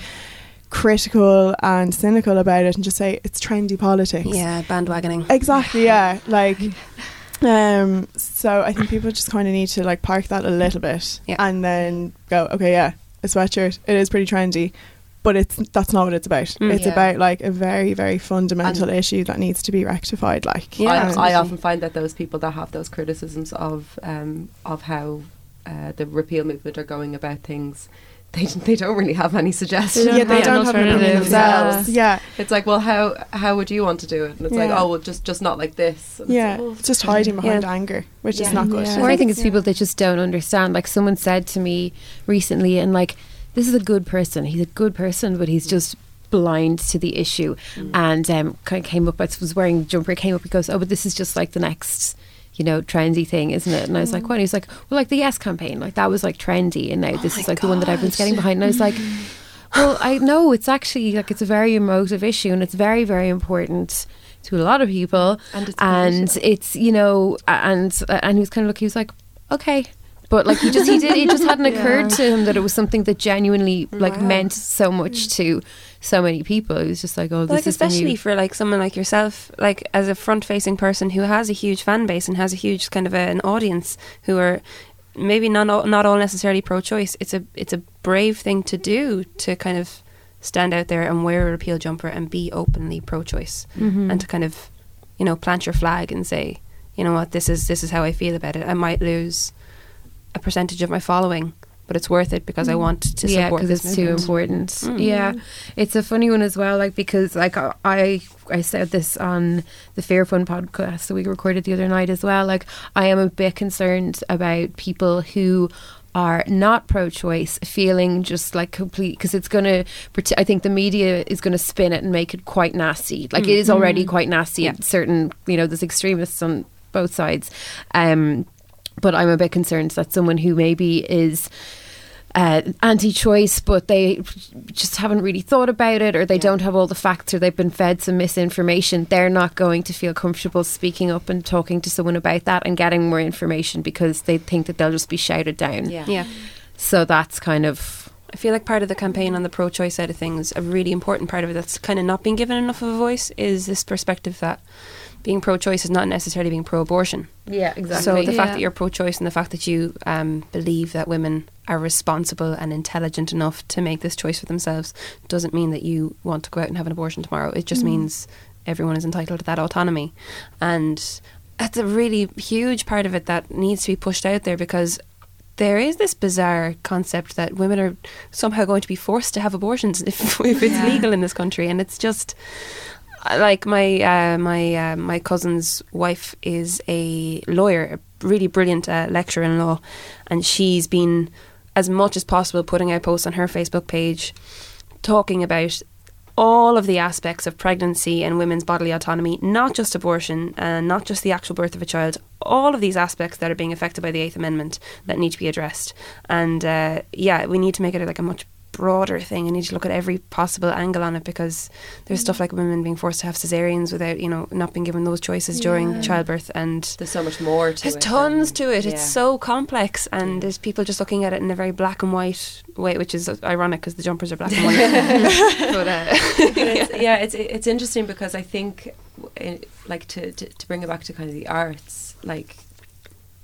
critical and cynical about it and just say it's trendy politics. Yeah, bandwagoning. Exactly, yeah. Like so I think people just kind of need to like park that a little bit and then go, okay, yeah, a sweatshirt, it is pretty trendy, but that's not what it's about. It's about like a very, very fundamental issue that needs to be rectified. Like, I often find that those people that have those criticisms of how the repeal movement are going about things, they don't really have any suggestions. They don't have an opinion themselves. It's like, well, how would you want to do it? And it's like, oh, well, just not like this. And it's like, oh, just hiding behind anger, which is not good. Or I think it's people that just don't understand. Like someone said to me recently, and like, this is a good person. He's a good person, but he's just blind to the issue. Mm. And kind of came up, I was wearing a jumper, came up and goes, oh, but this is just like the next, you know, trendy thing, isn't it? And I was like, what? And he's like, well, like the Yes campaign, like that was like trendy. And now this is like God. The one that everyone's getting behind. And I was like, well, I know it's actually like, it's a very emotive issue and it's very, very important to a lot of people. And it's, you know, and he was kind of like, he was like, okay. But like it just hadn't occurred to him that it was something that genuinely like meant so much to so many people. It was just like, oh, this is especially for like someone like yourself, like as a front-facing person who has a huge fan base and has a huge kind of an audience who are maybe not all necessarily pro-choice. It's a brave thing to do, to kind of stand out there and wear a repeal jumper and be openly pro-choice and to kind of, you know, plant your flag and say, you know what, this is how I feel about it. I might lose a percentage of my following, but it's worth it because I want to support this movement. Yeah, because it's too important. Yeah, it's a funny one as well, like, because like I said this on the Fear Fun podcast that we recorded the other night as well, like I am a bit concerned about people who are not pro-choice feeling just like complete, because it's going to, I think the media is going to spin it and make it quite nasty, like it is already quite nasty at certain, you know, there's extremists on both sides, but I'm a bit concerned that someone who maybe is anti-choice, but they just haven't really thought about it, or they don't have all the facts, or they've been fed some misinformation, they're not going to feel comfortable speaking up and talking to someone about that and getting more information because they think that they'll just be shouted down. Yeah. So that's kind of... I feel like part of the campaign on the pro-choice side of things, a really important part of it that's kind of not being given enough of a voice, is this perspective that being pro-choice is not necessarily being pro-abortion. Yeah, exactly. So the fact that you're pro-choice and the fact that you believe that women are responsible and intelligent enough to make this choice for themselves doesn't mean that you want to go out and have an abortion tomorrow. It just means everyone is entitled to that autonomy. And that's a really huge part of it that needs to be pushed out there, because there is this bizarre concept that women are somehow going to be forced to have abortions if it's legal in this country. And it's just... Like my cousin's wife is a lawyer, a really brilliant lecturer in law, and she's been, as much as possible, putting out posts on her Facebook page talking about all of the aspects of pregnancy and women's bodily autonomy, not just abortion and not just the actual birth of a child, all of these aspects that are being affected by the 8th Amendment that need to be addressed. And we need to make it like a much broader thing. I need to look at every possible angle on it, because there's stuff like women being forced to have cesareans without, you know, not being given those choices during childbirth, and there's so much more to it. There's tons to it. It's so complex, and there's people just looking at it in a very black and white way, which is ironic because the jumpers are black and white. It's interesting, because I think like to bring it back to kind of the arts, like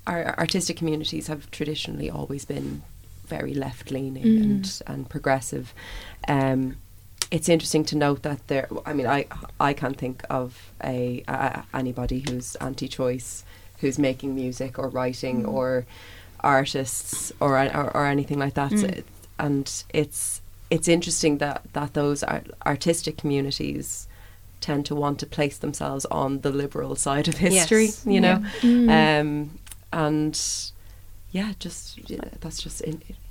our artistic communities have traditionally always been very left-leaning and progressive. It's interesting to note that there, I mean, I can't think of anybody who's anti-choice who's making music or writing or artists or anything like that. And it's interesting that those artistic communities tend to want to place themselves on the liberal side of history, you know. That's just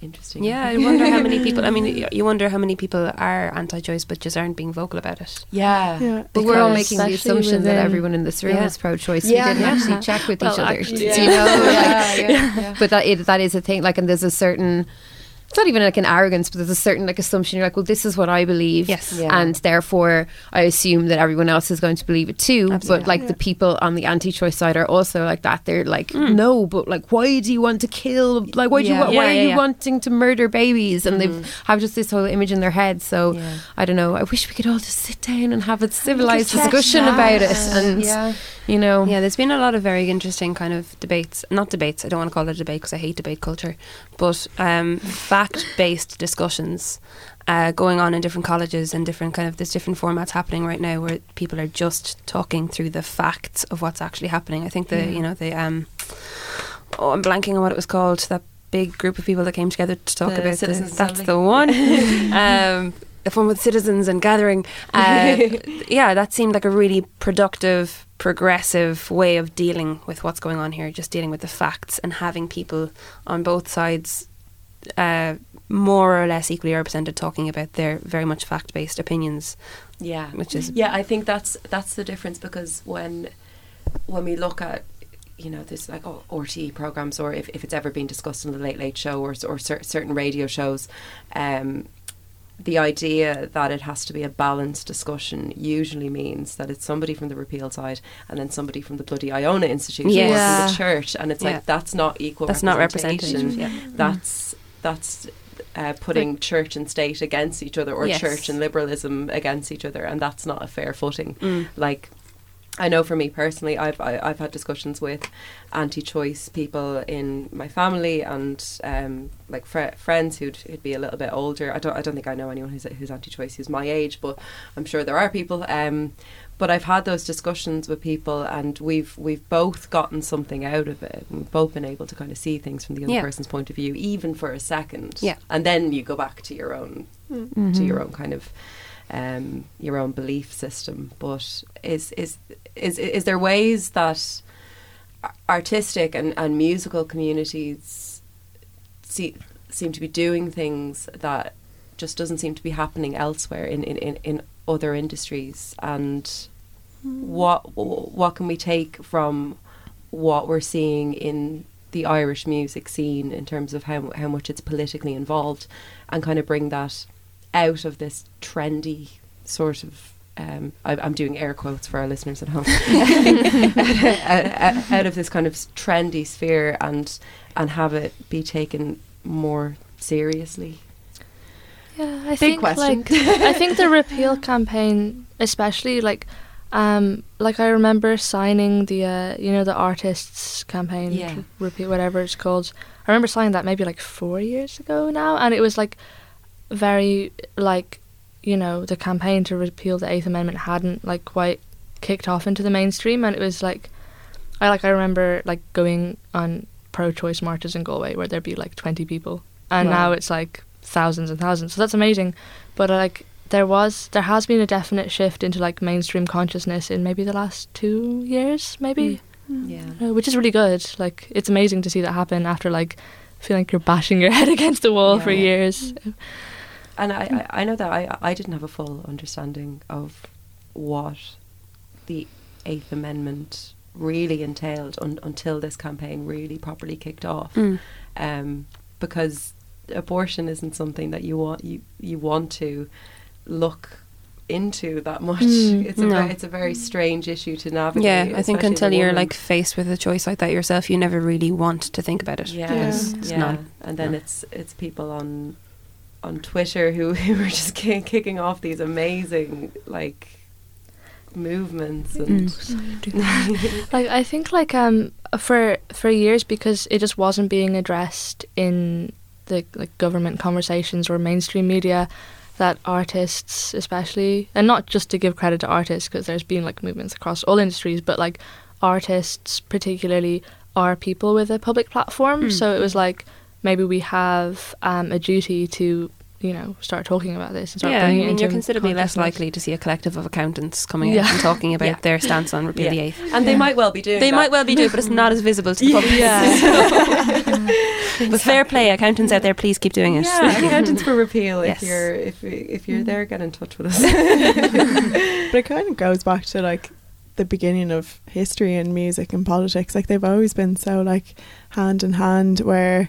interesting. Yeah, I wonder how many people. I mean, you wonder how many people are anti-choice but just aren't being vocal about it. Yeah. But we're all making the assumption that everyone in this room is pro-choice. Yeah. We didn't actually check with each other. You know? But that is a thing. Like, and there's a certain. It's not even like an arrogance, but there's a certain like assumption. You're like, well, this is what I believe, and therefore I assume that everyone else is going to believe it too. Absolutely. But like the people on the anti-choice side are also like that. They're like, no, but like, why do you want to kill? Like, why do you? Why are you wanting to murder babies? And they have just this whole image in their head. So I don't know. I wish we could all just sit down and have a civilized discussion about it. And you know, there's been a lot of very interesting kind of debates. Not debates. I don't want to call it a debate because I hate debate culture. But fact-based discussions going on in different colleges and different kind of, there's different formats happening right now where people are just talking through the facts of what's actually happening. I think you know, the I'm blanking on what it was called, that big group of people that came together to talk about citizens. That's the one. The one with citizens and gathering. That seemed like a really productive, progressive way of dealing with what's going on here, just dealing with the facts and having people on both sides more or less equally represented talking about their very much fact-based opinions. Yeah. Which is... Yeah, I think that's the difference, because when we look at, you know, there's like RTE programmes, or if it's ever been discussed on the Late Late Show or certain radio shows, the idea that it has to be a balanced discussion usually means that it's somebody from the repeal side and then somebody from the bloody Iona Institute or from the church, and it's like that's not equal. That's not representation. Yeah. That's putting church and state against each other, or church and liberalism against each other, and that's not a fair footing. Mm. Like, I know for me personally, I've had discussions with anti-choice people in my family and like friends who'd be a little bit older. I don't think I know anyone who's anti-choice who's my age, but I'm sure there are people. But I've had those discussions with people, and we've both gotten something out of it. We've both been able to kind of see things from the other person's point of view, even for a second. Yeah. And then you go back to your own kind of. Your own belief system, but is there ways that artistic and musical communities seem to be doing things that just doesn't seem to be happening elsewhere in other industries? And what can we take from what we're seeing in the Irish music scene in terms of how much it's politically involved, and kind of bring that out of this trendy sort of, I'm doing air quotes for our listeners at home, out of this kind of trendy sphere and have it be taken more seriously? Yeah, I think the repeal campaign, especially like I remember signing the the artists campaign, repeal, whatever it's called. I remember signing that maybe like 4 years ago now, and it was like, very like, you know, the campaign to repeal the 8th Amendment hadn't like quite kicked off into the mainstream, and it was like I remember like going on pro-choice marches in Galway where there'd be like 20 people, and now it's like thousands and thousands, so that's amazing. But like there has been a definite shift into like mainstream consciousness in maybe the last 2 years which is really good. Like, it's amazing to see that happen after like feel like you're bashing your head against the wall for years. And I know that I didn't have a full understanding of what the 8th Amendment really entailed until this campaign really properly kicked off. Because abortion isn't something that you want to look into that much. It's a very strange issue to navigate. I think until you're like faced with a choice like that yourself, you never really want to think about it. It's people on Twitter who are just kicking off these amazing like movements and like I think like for years, because it just wasn't being addressed in the like government conversations or mainstream media, that artists especially, and not just to give credit to artists because there's been like movements across all industries, but like artists particularly are people with a public platform. So it was like, maybe we have a duty to, you know, start talking about this and start bringing it into you're considerably less likely to see a collective of accountants coming out and talking about their stance on repeal the 8th. And they might well be doing but it's not as visible to the public. But fair play, accountants out there, please keep doing it. Yeah, accountants for repeal. If you're there, get in touch with us. But it kind of goes back to like the beginning of history and music and politics. Like, they've always been so like hand in hand, where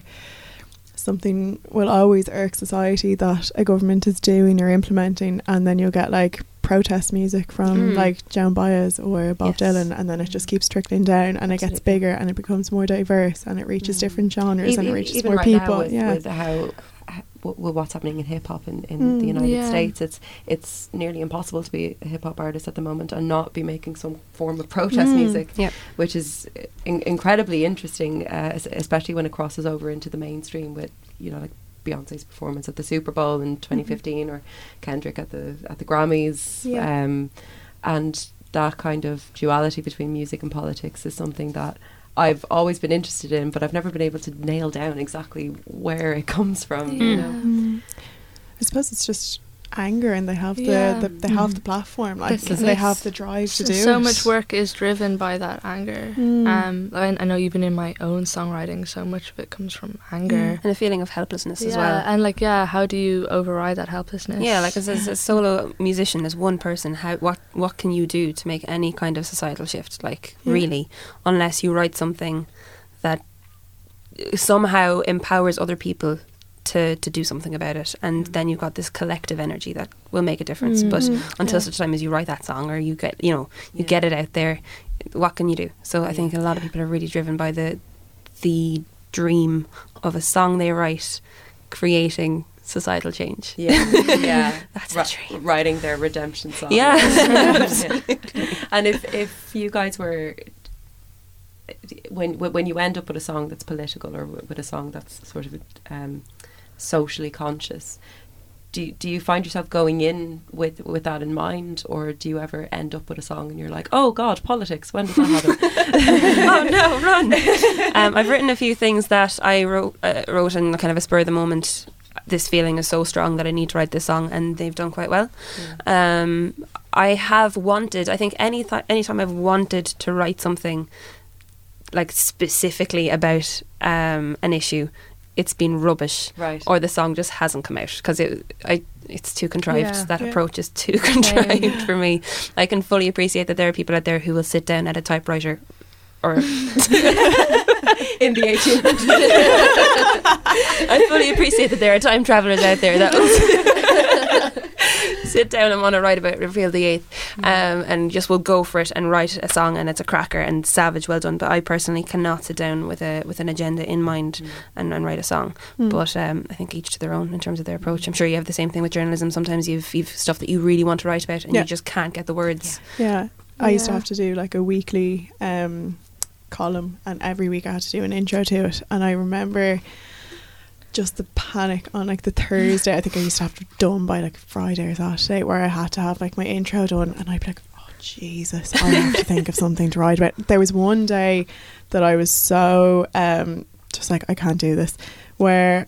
something will always irk society that a government is doing or implementing, and then you'll get like protest music from like Joan Baez or Bob Dylan, and then it just keeps trickling down, and it gets bigger and it becomes more diverse and it reaches different genres and it reaches more people. With what's happening in hip hop in the United States, it's nearly impossible to be a hip hop artist at the moment and not be making some form of protest music, which is incredibly interesting, especially when it crosses over into the mainstream with, you know, like Beyonce's performance at the Super Bowl in 2015 or Kendrick at the Grammys, and that kind of duality between music and politics is something that I've always been interested in, but I've never been able to nail down exactly where it comes from. You know? I suppose it's just anger, and they have they have the platform, like they have the drive to do it. So much work is driven by that anger. I know even in my own songwriting, so much of it comes from anger and a feeling of helplessness as well. And like, how do you override that helplessness? Like as a solo musician, as one person, what can you do to make any kind of societal shift? Like really, unless you write something that somehow empowers other people to do something about it, and then you've got this collective energy that will make a difference. But until such time as you write that song, or you get get it out there, what can you do? So I think a lot of people are really driven by the dream of a song they write creating societal change. That's the dream. Writing their redemption song. And if you guys were, when you end up with a song that's political, or with a song that's sort of socially conscious, do you find yourself going in with that in mind, or do you ever end up with a song and you're like, oh god, politics, when does that happen? Oh no, run. I've written a few things that I wrote in kind of a spur of the moment. This feeling is so strong that I need to write this song, and they've done quite well. I have wanted, I think anytime I've wanted to write something like specifically about an issue, it's been rubbish, right? Or the song just hasn't come out because it's too contrived. That approach is too contrived for me. I can fully appreciate that there are people out there who will sit down at a typewriter or in the 1800s. I fully appreciate that there are time travellers out there that will sit down and want to write about Reveal the Eighth, and just will go for it and write a song, and it's a cracker and savage, well done. But I personally cannot sit down with an agenda in mind and write a song. But I think each to their own in terms of their approach. I'm sure you have the same thing with journalism. Sometimes you've stuff that you really want to write about, and you just can't get the words. I used to have to do like a weekly column, and every week I had to do an intro to it, and I remember just the panic on like the Thursday. I think I used to have it done by like Friday or Saturday, where I had to have like my intro done, and I'd be like, oh Jesus, I have to think of something to write about. There was one day that I was so just like, I can't do this, where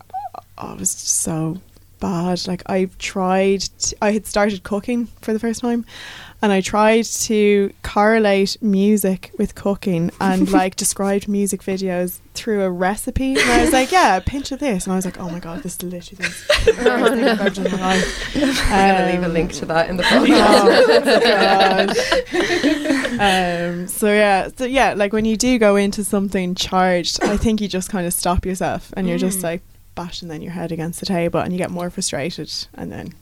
I was just so bad. Like I had started cooking for the first time, and I tried to correlate music with cooking, and like described music videos through a recipe. And I was like, a pinch of this. And I was like, oh my God, this is delicious. I've done my life. I'm going to leave a link to that in the podcast. So like when you do go into something charged, I think you just kind of stop yourself, and you're just like bashing then your head against the table, and you get more frustrated, and then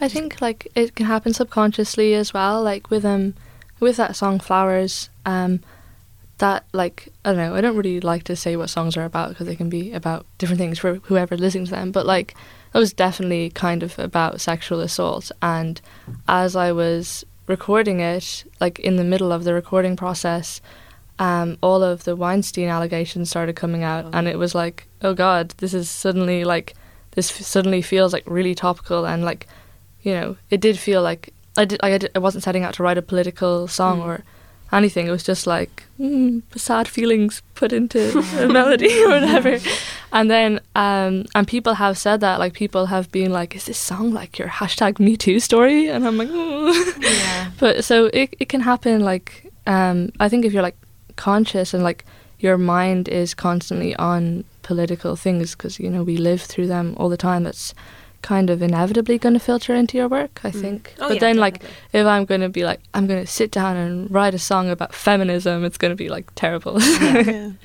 I think like it can happen subconsciously as well, like with that song Flowers, that like, I don't know, I don't really like to say what songs are about because they can be about different things for whoever listens to them, but like it was definitely kind of about sexual assault, and as I was recording it, like in the middle of the recording process, all of the Weinstein allegations started coming out, and it was like, oh god, this suddenly feels like really topical, and like, you know, it did feel like I wasn't setting out to write a political song or anything. It was just like sad feelings put into a melody or whatever. And then and people have said that, like people have been like, is this song like your #MeToo story? And I'm like, but so it can happen. Like I think if you're like conscious and like your mind is constantly on political things, because you know we live through them all the time, that's kind of inevitably going to filter into your work, I think. But then like definitely. If I'm going to be like, I'm going to sit down and write a song about feminism, it's going to be like terrible. And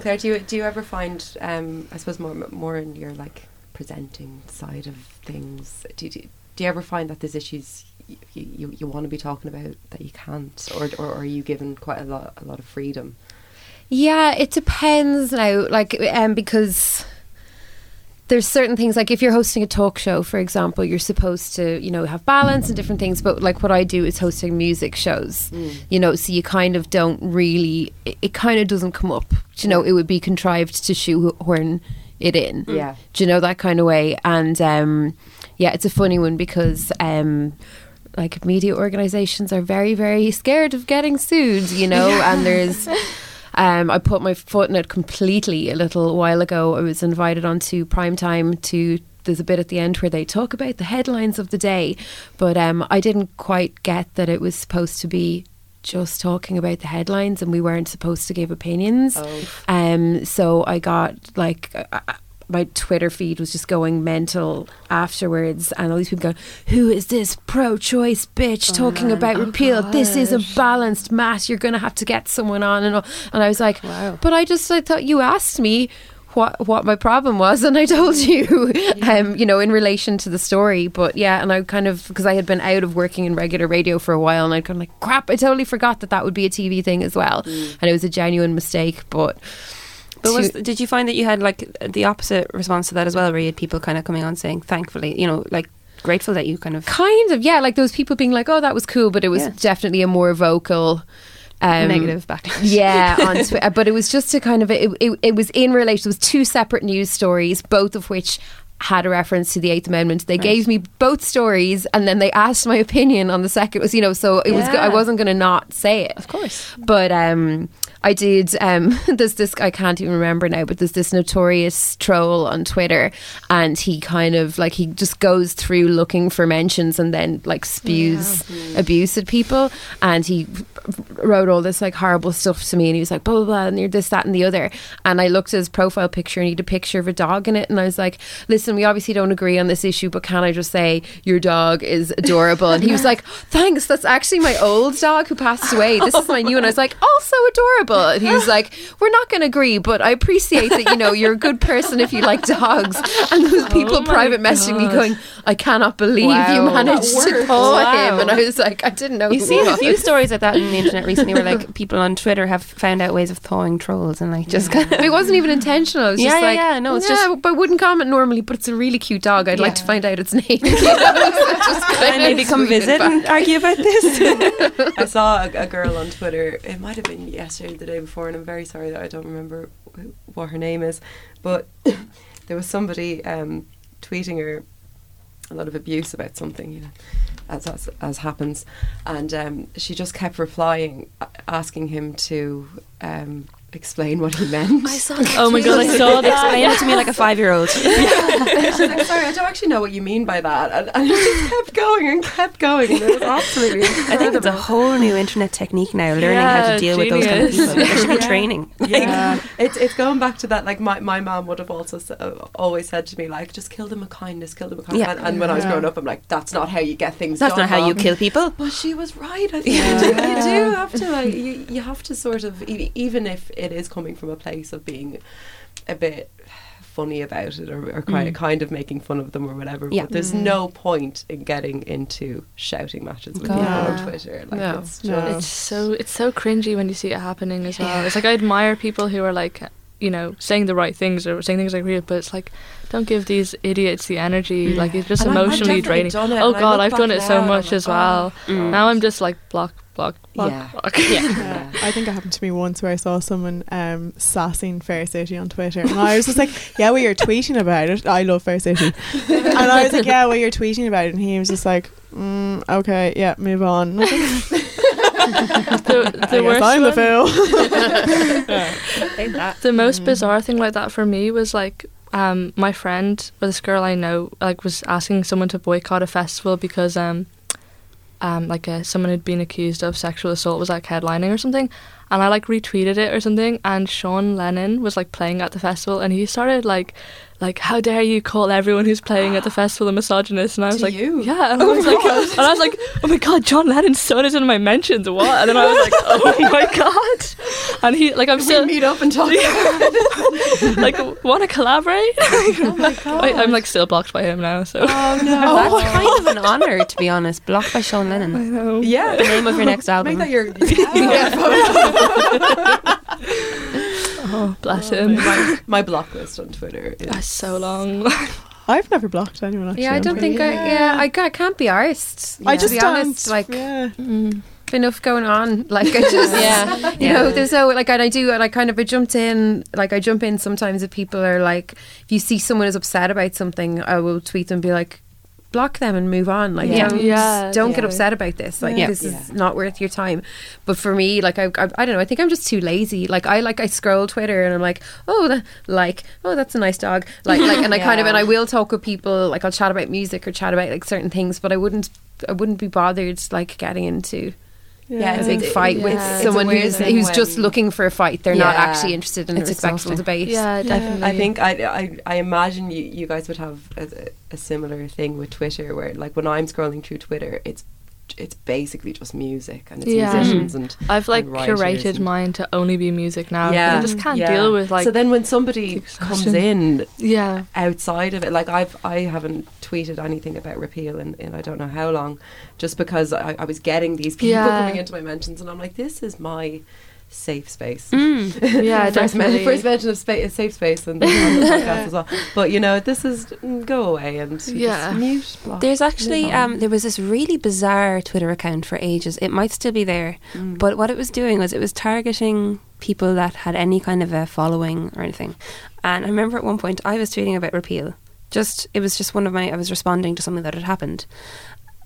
Claire, do you ever find I suppose more in your like presenting side of things, do you ever find that there's issues you want to be talking about that you can't, or are you given quite a lot of freedom? Yeah, it depends now, like because there's certain things, like if you're hosting a talk show, for example, you're supposed to, you know, have balance and different things. But like what I do is hosting music shows, you know, so you kind of don't really, it kind of doesn't come up. You know, it would be contrived to shoehorn it in. Yeah. Do you know, that kind of way. And yeah, it's a funny one because like media organisations are very, very scared of getting sued, you know, and there's... I put my foot in it completely a little while ago. I was invited onto Primetime to there's a bit at the end where they talk about the headlines of the day, but I didn't quite get that it was supposed to be just talking about the headlines and we weren't supposed to give opinions. So I got like... my Twitter feed was just going mental afterwards, and all these people going, who is this pro-choice bitch talking about repeal? Gosh. This is a balanced mass. You're going to have to get someone on and all. And I was like, wow. But I thought you asked me what my problem was, and I told you, you know, in relation to the story. But yeah, and I kind of, because I had been out of working in regular radio for a while, and I'd kind of like, crap, I totally forgot that would be a TV thing as well. And it was a genuine mistake, but did you find that you had like the opposite response to that as well, where you had people kind of coming on saying, thankfully, you know, like grateful that you kind of yeah, like those people being like, oh, that was cool, but it was definitely a more vocal negative backlash on Twitter. But it was just a kind of it was in relation, there was two separate news stories, both of which had a reference to the Eighth Amendment. They gave me both stories, and then they asked my opinion on the second, was, you know, so it was, I wasn't going to not say it, of course, but I did. There's this, I can't even remember now, but there's this notorious troll on Twitter, and he kind of like, he just goes through looking for mentions and then like spews abuse at people. And he wrote all this like horrible stuff to me, and he was like, blah, blah, blah, and you're this, that, and the other. And I looked at his profile picture, and he had a picture of a dog in it. And I was like, listen, we obviously don't agree on this issue, but can I just say your dog is adorable? And he was like, thanks, that's actually my old dog who passed away. This is my new one. I was like, also adorable. And he was like, we're not going to agree, but I appreciate that, you know, you're a good person if you like dogs. And there was people private messaging me going, I cannot believe you managed to call him. And I was like, I didn't know. You see a few stories like that on the internet recently, where like people on Twitter have found out ways of thawing trolls, and like just kind of, it wasn't even intentional. It was just like, no, it's just, but I wouldn't comment normally, but it's a really cute dog, I'd like to find out its name. And maybe come visit and argue about this. I saw a girl on Twitter, it might have been yesterday, the day before, and I'm very sorry that I don't remember what her name is, but there was somebody tweeting her a lot of abuse about something, you know, as happens, and she just kept replying, asking him to explain what he meant. I saw that. Oh my god, I saw that. Explain it to me like a 5-year-old. She's like, sorry, I don't actually know what you mean by that. And it just kept going. And it was absolutely incredible. I think it's a whole new internet technique now, learning how to deal with those kind of people. There should be training. It's going back to that, like my mum would have also always said to me, like, just kill them with kindness. Yeah. And when I was growing up, I'm like, that's not how you get things done. That's not how you kill people. But she was right. I think you do have to, like, you have to sort of, even if it is coming from a place of being a bit funny about it, or kind of making fun of them or whatever, but there's no point in getting into shouting matches with people on Twitter. Like, it's so cringy when you see it happening as well. It's like, I admire people who are like, you know, saying the right things or saying things like real, but it's like, don't give these idiots the energy. Like, it's just and emotionally draining. Oh god, I've done it so much as well. Now I'm just like, block. Yeah. I think it happened to me once where I saw someone sassing Fair City on Twitter, and I was just like, yeah, well, you're tweeting about it. I love Fair City. And I was like, yeah, well, you're tweeting about it. And he was just like, okay, yeah, move on. the worst I'm the fool. The most bizarre thing like that for me was like, my friend, or this girl I know, like was asking someone to boycott a festival because someone had been accused of sexual assault was like headlining or something, and I like retweeted it or something, and Sean Lennon was like playing at the festival, and he started like how dare you call everyone who's playing at the festival a misogynist, and I was like, and I was like oh my god, John Lennon's son is in my mentions, what? And then I was like, oh my god, and he like, I'm still meet up and talk like, want to collaborate? Oh my god, I'm like still blocked by him now, so that's kind of an honour, to be honest, blocked by Sean Lennon. I know, the name of your next album, make that your Oh, bless him. My block list on Twitter is that's so long. I've never blocked anyone, actually. Yeah, I don't think I can't be arsed. I just don't. Like, enough going on. Like, I just, you know, there's no, like, and I do, and I kind of, I jump in sometimes if people are like, if you see someone is upset about something, I will tweet them and be like, block them and move on. Like, don't get upset about this. Like, this is not worth your time. But for me, like, I don't know. I think I'm just too lazy. Like, I scroll Twitter and I'm like, that's a nice dog. Like, and I kind of, and I will talk with people. Like, I'll chat about music or chat about like certain things, but I wouldn't be bothered like getting into. Yeah, a big fight with someone who's just looking for a fight. They're not actually interested in a respectful debate. Yeah, definitely. I think I imagine you guys would have a similar thing with Twitter, where like when I'm scrolling through Twitter, it's basically just music and it's musicians and I've like curated mine to only be music now. Yeah, I just can't deal with like. So then when somebody comes in, outside of it, like I haven't tweeted anything about repeal in I don't know how long, just because I was getting these people coming into my mentions and I'm like, this is my safe space. Yeah, first mention of safe space and the podcast as well. But you know, this is go away and just mute. Block, there's actually there was this really bizarre Twitter account for ages. It might still be there, but what it was doing was it was targeting people that had any kind of a following or anything. And I remember at one point I was tweeting about repeal. It was just one of my. I was responding to something that had happened,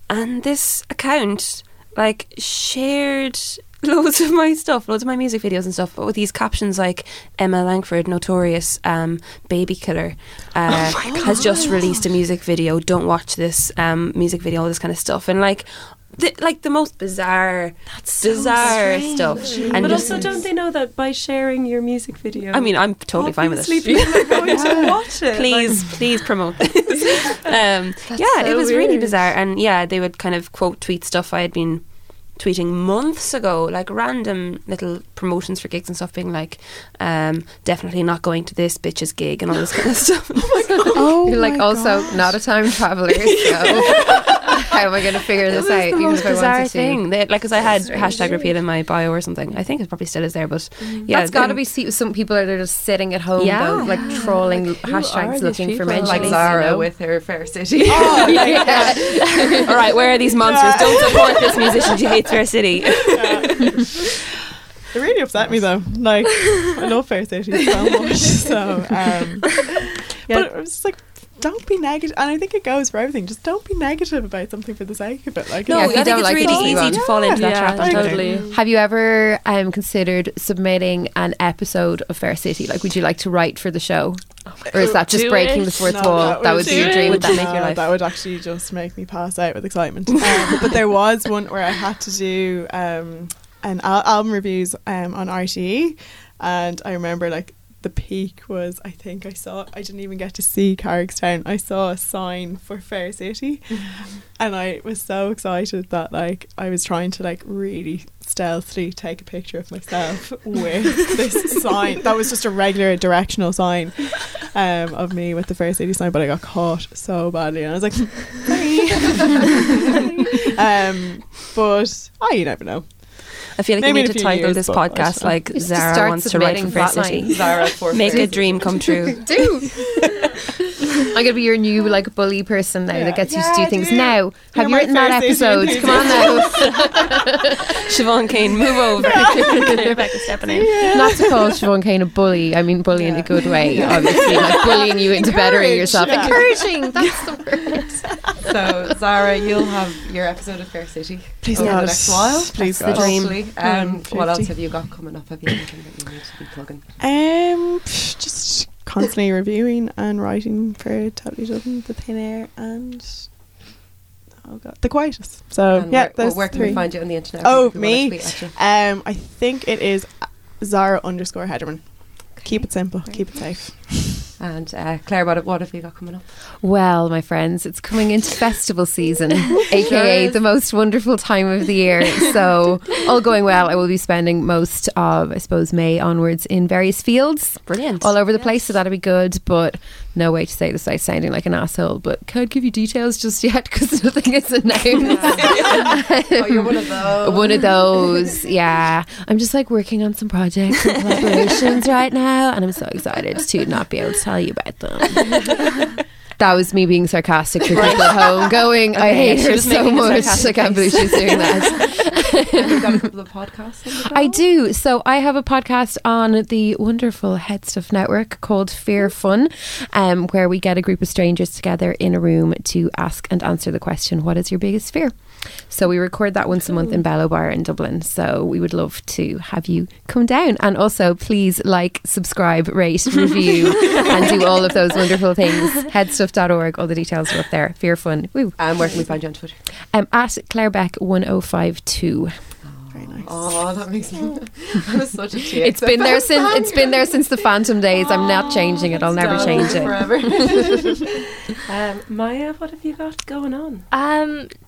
and this account like shared loads of my stuff, loads of my music videos and stuff, but with these captions like Emma Langford, notorious baby killer, has just released a music video, don't watch this music video, all this kind of stuff, and like the most bizarre strange stuff. And but also, don't they know that by sharing your music video, I mean, I'm totally fine with it, people are going to watch it. Please promote this. It was really bizarre. And they would kind of quote tweet stuff I had been tweeting months ago, like random little promotions for gigs and stuff, being like, definitely not going to this bitch's gig and all this kind of stuff. Oh my God. You're like, also not a time traveller, so how am I going to figure this out? Even if I wanted to. Because I had hashtag repeal in my bio or something. I think it probably still is there, but that's got to be. Some people are just sitting at home, though, like trawling hashtags looking for mentions. Like Zara with her Fair City. Oh, all right, where are these monsters? Don't support this musician. She hates Fair City. It really upset me though. Like, I love Fair City so much. But it was just like, don't be negative. And I think it goes for everything. Just don't be negative about something for the sake of it. Like, I think it's like really easy to fall into that trap. Totally. Have you ever considered submitting an episode of Fair City? Like, would you like to write for the show? Or is that just breaking the fourth wall? That would be your dream. Would that make your life? That would actually just make me pass out with excitement. But there was one where I had to do an album reviews on RTE, and I remember like the peak was, I think I didn't even get to see Carrickstown. I saw a sign for Fair City, and I was so excited that like I was trying to like really stealthily take a picture of myself with this sign that was just a regular directional sign of me with the Fair City sign, but I got caught so badly and I was like, hi. But you never know. I feel like maybe you need to title this podcast like Zara wants to write for Fair City. Zara for Make a dream come true. Do. I'm going to be your new like bully person now that gets you to do things now. Have you written that episode? Come on now. Siobhan Kane, move over. Rebecca Stephanie. Yeah. Not to call Siobhan Kane a bully. I mean bully in a good way, obviously. Like bullying you into bettering yourself. Yeah. Encouraging. That's the word. So Zara, you'll have your episode of Fair City. Please over the next while. Please, the dream. What else have you got coming up? Have you anything that you need to be plugging? Just constantly reviewing and writing for Totally Dublin, The Thin Air, and The Quietus. So and where can we find you on the internet? Oh, me. I think it is Zara_Hederman. Okay. Keep it simple. Great. Keep it safe. And Claire, what have you got coming up? Well, my friends, it's coming into festival season, aka the most wonderful time of the year. So, all going well, I will be spending most of, I suppose, May onwards in various fields. Brilliant. All over the place, so that'll be good. But no way to say this without sounding like an asshole, but can't give you details just yet because nothing is announced. You're one of those. Yeah. I'm just like working on some projects and collaborations right now, and I'm so excited to not be able to tell you about them. That was me being sarcastic to people at home going, I hate her so much. I can't believe she's doing that. You've got a couple of podcasts. I do. So I have a podcast on the wonderful Head Stuff network called Fear Fun, where we get a group of strangers together in a room to ask and answer the question, what is your biggest fear? So we record that once a month in Bellow Bar in Dublin. So we would love to have you come down. And also please like, subscribe, rate, review and do all of those wonderful things. Headstuff.org, all the details are up there. Fear Fun. Woo. And where can we find you on Twitter? At Claire Beck 1052. Very nice. Oh, that makes me. I was such a TXM. It's been there since the Phantom days. I'm not changing it. I'll never change it. Forever. Maija, what have you got going on?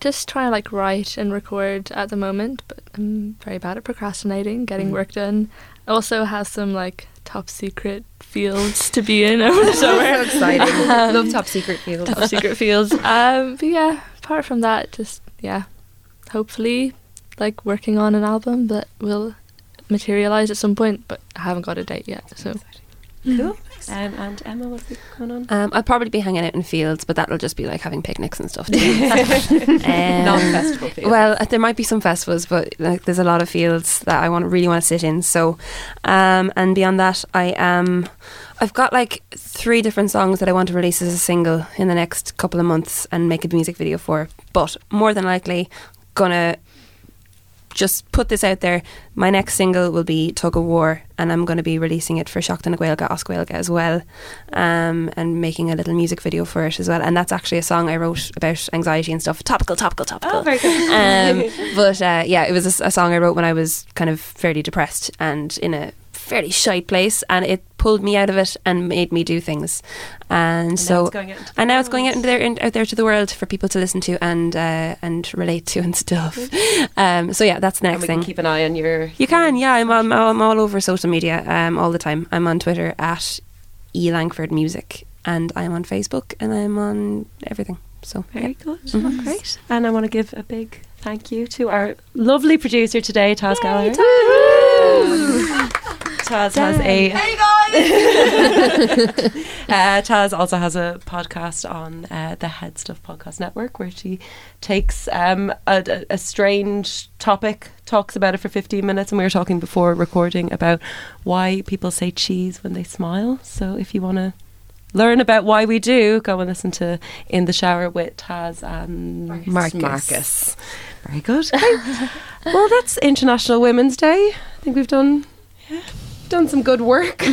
Just trying to write and record at the moment, but I'm very bad at procrastinating, getting work done. I also have some top secret fields to be in over the summer. So exciting. Love top secret fields. Top secret fields. But yeah, apart from that, just hopefully. Working on an album that will materialise at some point, but I haven't got a date yet. So cool. And Emma, what's going on? I'll probably be hanging out in fields, but that'll just be having picnics and stuff. Non-festival fields. Well, there might be some festivals, but there's a lot of fields that I really want to sit in. So, and beyond that, I've got 3 different songs that I want to release as a single in the next couple of months and make a music video for. But more than likely, gonna just put this out there. My next single will be Tug of War, and I'm going to be releasing it for Seachtain na Gaeilge Os Gaeilge as well, and making a little music video for it as well. And that's actually a song I wrote about anxiety and stuff. Topical. Oh, very good. It was a song I wrote when I was kind of fairly depressed and in a fairly shite place, and it pulled me out of it and made me do things. And now it's going out there to the world for people to listen to and relate to and stuff. So yeah, that's the next thing. Can keep an eye on your. You can, yeah. I'm all over social media all the time. I'm on Twitter at E Langford Music, and I'm on Facebook, and I'm on everything. So very good, mm-hmm. Great. And I want to give a big thank you to our lovely producer today, Taz Gallagher. Taz has a. Hey guys! Taz also has a podcast on the Head Stuff Podcast Network, where she takes a strange topic, talks about it for 15 minutes, and we were talking before recording about why people say cheese when they smile. So if you want to learn about why we do, go and listen to In the Shower with Taz and Marcus. Very good. Well, that's International Women's Day. I think we've done some good work. So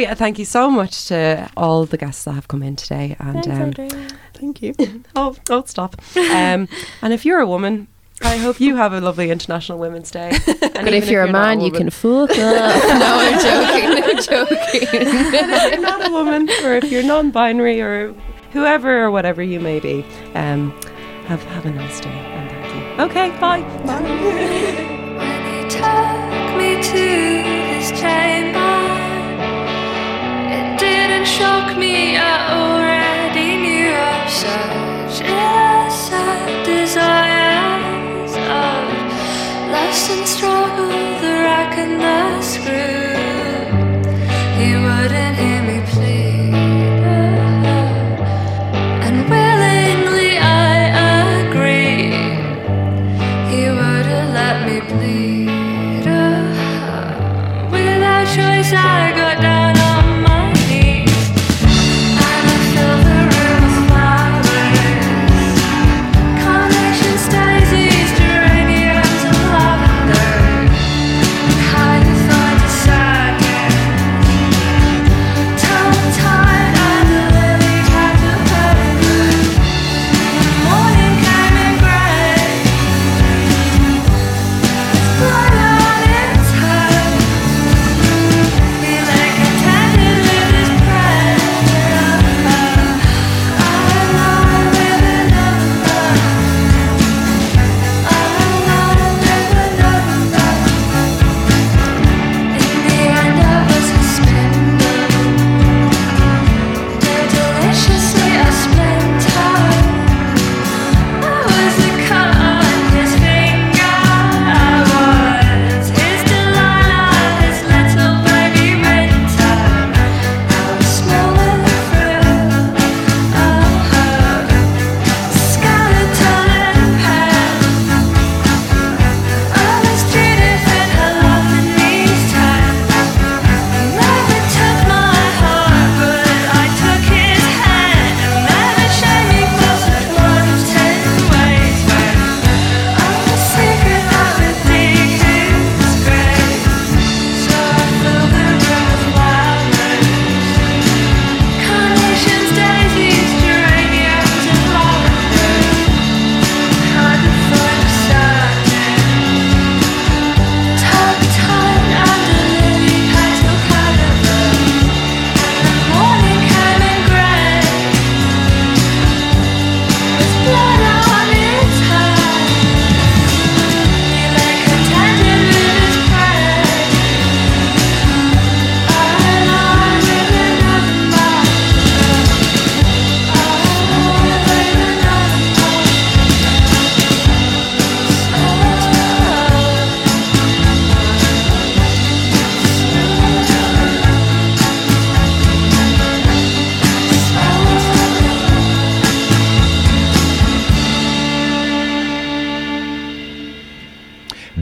yeah, thank you so much to all the guests that have come in today. And thanks, Andrea. Thank you. Oh, don't stop. And if you're a woman, I hope you have a lovely International Women's Day. But if you're a man, you can fuck up. No, I'm joking. And if you're not a woman, or if you're non-binary, or whoever or whatever you may be, have a nice day. And thank you. Okay, bye. Took me to his chamber. It didn't shock me, I already knew of such sad desires, of lust and struggle, the rack and the screw. He wouldn't hear me plead, and willingly I agree. He wouldn't let me bleed. Choice, I got down on my knees, and I filled the room with flowers.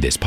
This